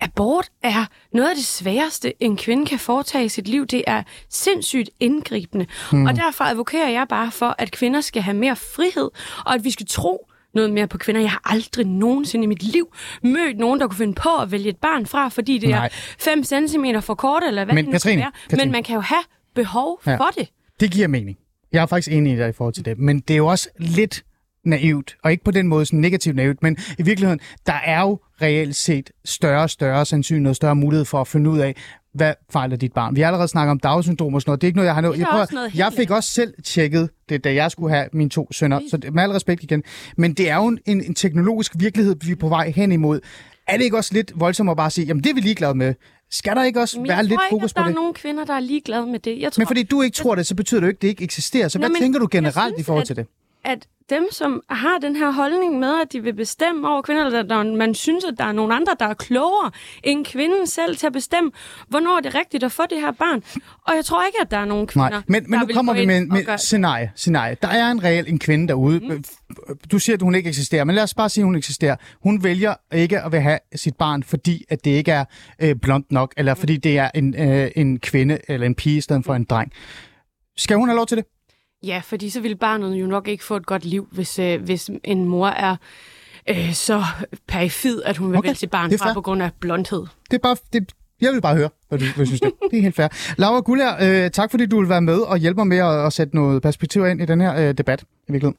Abort er noget af det sværeste, en kvinde kan foretage i sit liv. Det er sindssygt indgribende. Mm. Og derfor advokerer jeg bare for, at kvinder skal have mere frihed, og at vi skal tro noget mere på kvinder. Jeg har aldrig nogensinde i mit liv mødt nogen, der kunne finde på at vælge et barn fra, fordi det Nej. er fem centimeter for kort, eller hvad Men, det nu skal Katrine, være. Katrine. Men man kan jo have behov ja. for det. Det giver mening. Jeg er faktisk enig i dig i forhold til det, men det er jo også lidt naivt, og ikke på den måde sådan negativt naivt, men i virkeligheden, der er jo reelt set større og større sandsynlighed og større mulighed for at finde ud af, hvad fejler dit barn. Vi har allerede snakket om Down-syndrom og sådan noget. Det er ikke noget, jeg har noget. Jeg, prøver, noget jeg fik også selv tjekket det, da jeg skulle have mine to sønner, så det, med al respekt igen. Men det er jo en, en teknologisk virkelighed, vi er på vej hen imod. Er det ikke også lidt voldsomt at bare sige, jamen det er vi ligeglade med? Skal der ikke også men være lidt fokus på det? Jeg tror ikke, at der er nogen kvinder, der er ligeglade med det. Jeg tror, men fordi du ikke tror det, så betyder det jo ikke, at det ikke eksisterer. Så Nå, hvad tænker du generelt synes, i forhold til det? at dem, som har den her holdning med, at de vil bestemme over kvinder, eller der, man synes, at der er nogen andre, der er klogere end kvinden selv til at bestemme, hvornår er det rigtigt at få det her barn. Og jeg tror ikke, at der er nogen kvinder, nej, men, men nu kommer vi med, med gøre... scenarie, scenarie. Der er en reel en kvinde derude. Mm. Du siger, at hun ikke eksisterer, men lad os bare sige, at hun eksisterer. Hun vælger ikke at vil have sit barn, fordi at det ikke er øh, blondt nok, eller fordi det er en, øh, en kvinde eller en pige i stedet for en dreng. Skal hun have lov til det? Ja, fordi så ville barnet jo nok ikke få et godt liv, hvis, øh, hvis en mor er øh, så perfid, at hun vil okay, vælge sit barn fra på grund af blondhed. Det er bare, det, jeg vil bare høre, hvad du hvad synes. Det. Det er helt fair. Laura Guler, øh, tak fordi du vil være med og hjælpe mig med at, at sætte noget perspektiv ind i den her øh, debat. I virkeligheden.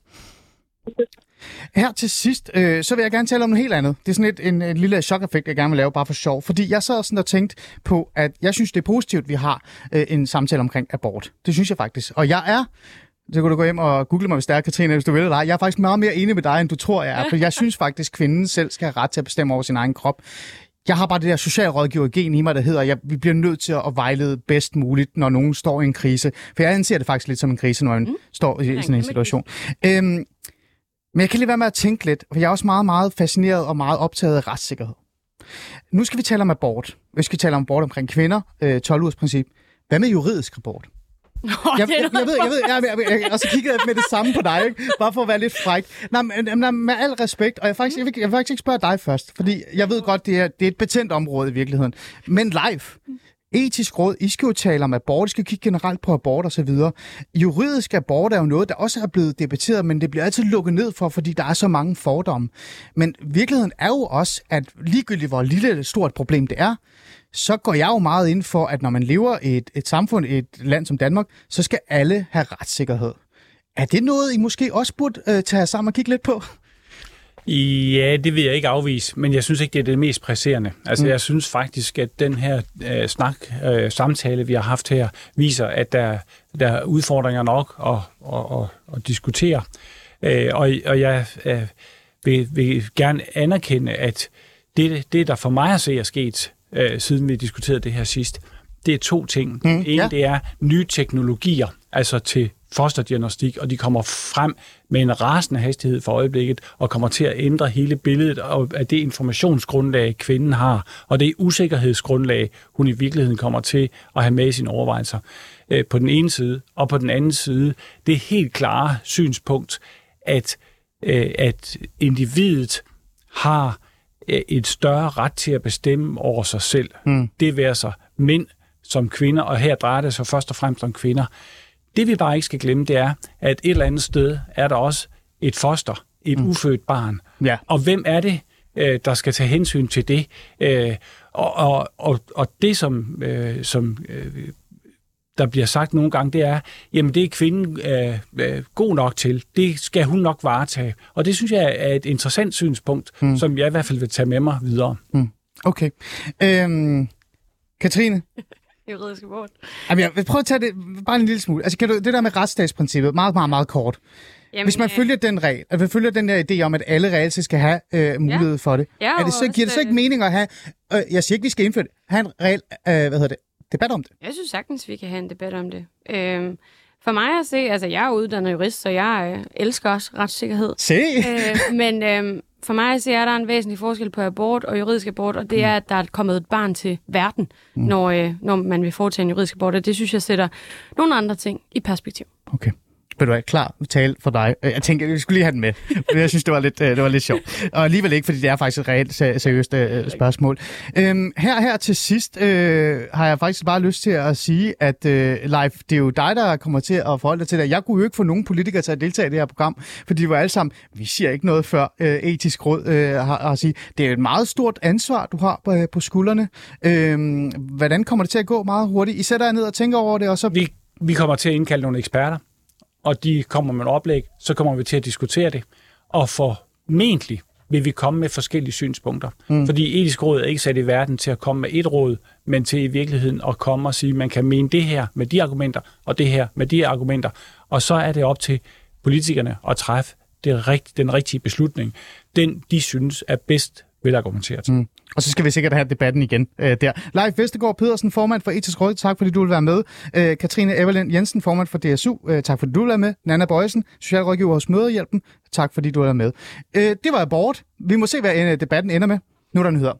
Her til sidst, øh, så vil jeg gerne tale om noget helt andet. Det er sådan et, en, en lille chok-effekt, jeg gerne vil lave, bare for sjov. Fordi jeg sad og sådan og tænkte på, at jeg synes, det er positivt, vi har øh, en samtale omkring abort. Det synes jeg faktisk. Og jeg er... Så kan du gå hjem og google mig, hvis der er, Katrine, hvis du vil. Jeg er faktisk meget mere enig med dig, end du tror, jeg er. For jeg synes faktisk, at kvinden selv skal have ret til at bestemme over sin egen krop. Jeg har bare det der socialrådgivergen i mig, der hedder, at vi bliver nødt til at vejlede bedst muligt, når nogen står i en krise. For jeg anser det faktisk lidt som en krise, når man mm. står i sådan en, en situation. Øhm, men jeg kan lige være med at tænke lidt, for jeg er også meget, meget fascineret og meget optaget af retssikkerhed. Nu skal vi tale om abort. Vi skal tale om abort omkring kvinder, øh, tolv ugers princip. Hvad med juridisk abort? Nå, jeg, jeg, jeg ved, jeg ved, jeg, jeg, jeg, jeg også kigget med det samme på dig, ikke? Bare for at være lidt fræk. Nej, men med al respekt, og jeg faktisk, jeg vil, jeg vil faktisk ikke spørge dig først, fordi jeg ved godt, det er, det er et betændt område i virkeligheden. Men live, etisk råd, I skal jo tale om abort, I skal kigge generelt på abort og så videre. Juridisk abort er jo noget, der også er blevet debatteret, men det bliver altid lukket ned for, fordi der er så mange fordomme. Men virkeligheden er jo også, at ligegyldigt hvor lille eller stort problem det er, så går jeg jo meget ind for, at når man lever i et, et samfund, et land som Danmark, så skal alle have retssikkerhed. Er det noget, I måske også burde øh, tage sammen og kigge lidt på? Ja, det vil jeg ikke afvise, men jeg synes ikke, det er det mest presserende. Altså, mm. jeg synes faktisk, at den her øh, snak, øh, samtale, vi har haft her, viser, at der, der er udfordringer nok at, at, at, at diskutere. Øh, og, og jeg øh, vil, vil gerne anerkende, at det, det der for mig at se er sket, siden vi diskuterede det her sidst. Det er to ting. Mm, en, ja. det er nye teknologier, altså til fosterdiagnostik, og de kommer frem med en rasende hastighed for øjeblikket, og kommer til at ændre hele billedet af det informationsgrundlag, kvinden har, og det usikkerhedsgrundlag, hun i virkeligheden kommer til at have med i sine overvejelser. På den ene side, og på den anden side, det er helt klare synspunkt, at, at individet har et større ret til at bestemme over sig selv. Mm. Det vil altså mænd som kvinder, og her drejer det sig først og fremmest om kvinder. Det vi bare ikke skal glemme, det er, at et eller andet sted er der også et foster, et mm. ufødt barn. Ja. Og hvem er det, der skal tage hensyn til det? Og, og, og, og det, som, som der bliver sagt nogle gange, det er, jamen det er kvinden øh, øh, god nok til. Det skal hun nok varetage. Og det synes jeg er et interessant synspunkt, mm. som jeg i hvert fald vil tage med mig videre. Mm. Okay. Øhm, Katrine? Juridisk abort. Jamen, jeg vil prøve at tage det bare en lille smule. Altså, kan du, det der med retsstatsprincippet, meget, meget, meget kort. Jamen, Hvis man øh... følger den regel, at vi følger den der idé om, at alle reelt skal have øh, mulighed ja. for det, ja, er det så, giver det så ikke mening at have, øh, jeg siger ikke, vi skal indføre det, have en regel, øh, hvad hedder det, debat om det? Jeg synes sagtens, vi kan have en debat om det. Øhm, for mig at se, altså jeg er uddannet jurist, så jeg øh, elsker også retssikkerhed. Se! Øh, men øh, for mig at se, er der en væsentlig forskel på abort og juridisk abort, og det er, at der er kommet et barn til verden, mm. når, øh, når man vil foretage en juridisk abort, og det synes jeg sætter nogle andre ting i perspektiv. Okay. Vil du være klar tale for dig? Jeg tænker, jeg skulle lige have den med. Jeg synes, det var lidt, det var lidt sjovt. Og alligevel ikke, fordi det er faktisk et reelt seriøst spørgsmål. Øhm, her, her til sidst øh, har jeg faktisk bare lyst til at sige, at øh, Leif, det er jo dig, der kommer til at forholde dig til det. Jeg kunne jo ikke få nogen politikere til at deltage i det her program, fordi de var alle sammen, vi siger ikke noget før øh, etisk råd øh, har at sige. Det er et meget stort ansvar, du har på, øh, på skuldrene. Øh, hvordan kommer det til at gå meget hurtigt? I sætter jer ned og tænker over det, og så... Vi, vi kommer til at indkalde nogle eksperter, og de kommer med et oplæg, så kommer vi til at diskutere det. Og formentlig vil vi komme med forskellige synspunkter. Mm. Fordi etisk råd er ikke sat i verden til at komme med et råd, men til i virkeligheden at komme og sige, at man kan mene det her med de argumenter, og det her med de argumenter. Og så er det op til politikerne at træffe det rigt- den rigtige beslutning. Den, de synes er bedst vil argumentere til. Mm. Og så skal vi sikkert have debatten igen øh, der. Leif Vestergaard Pedersen, formand for Etisk Råd, tak fordi du vil være med. Øh, Katrine Everlind Jensen, formand for D S U, øh, tak fordi du vil være med. Nanna Bøjsen, socialrådgiver hos Mødrehjælpen, tak fordi du vil være med. Øh, det var abort. Vi må se, hvad debatten ender med. Nu er der nyheder.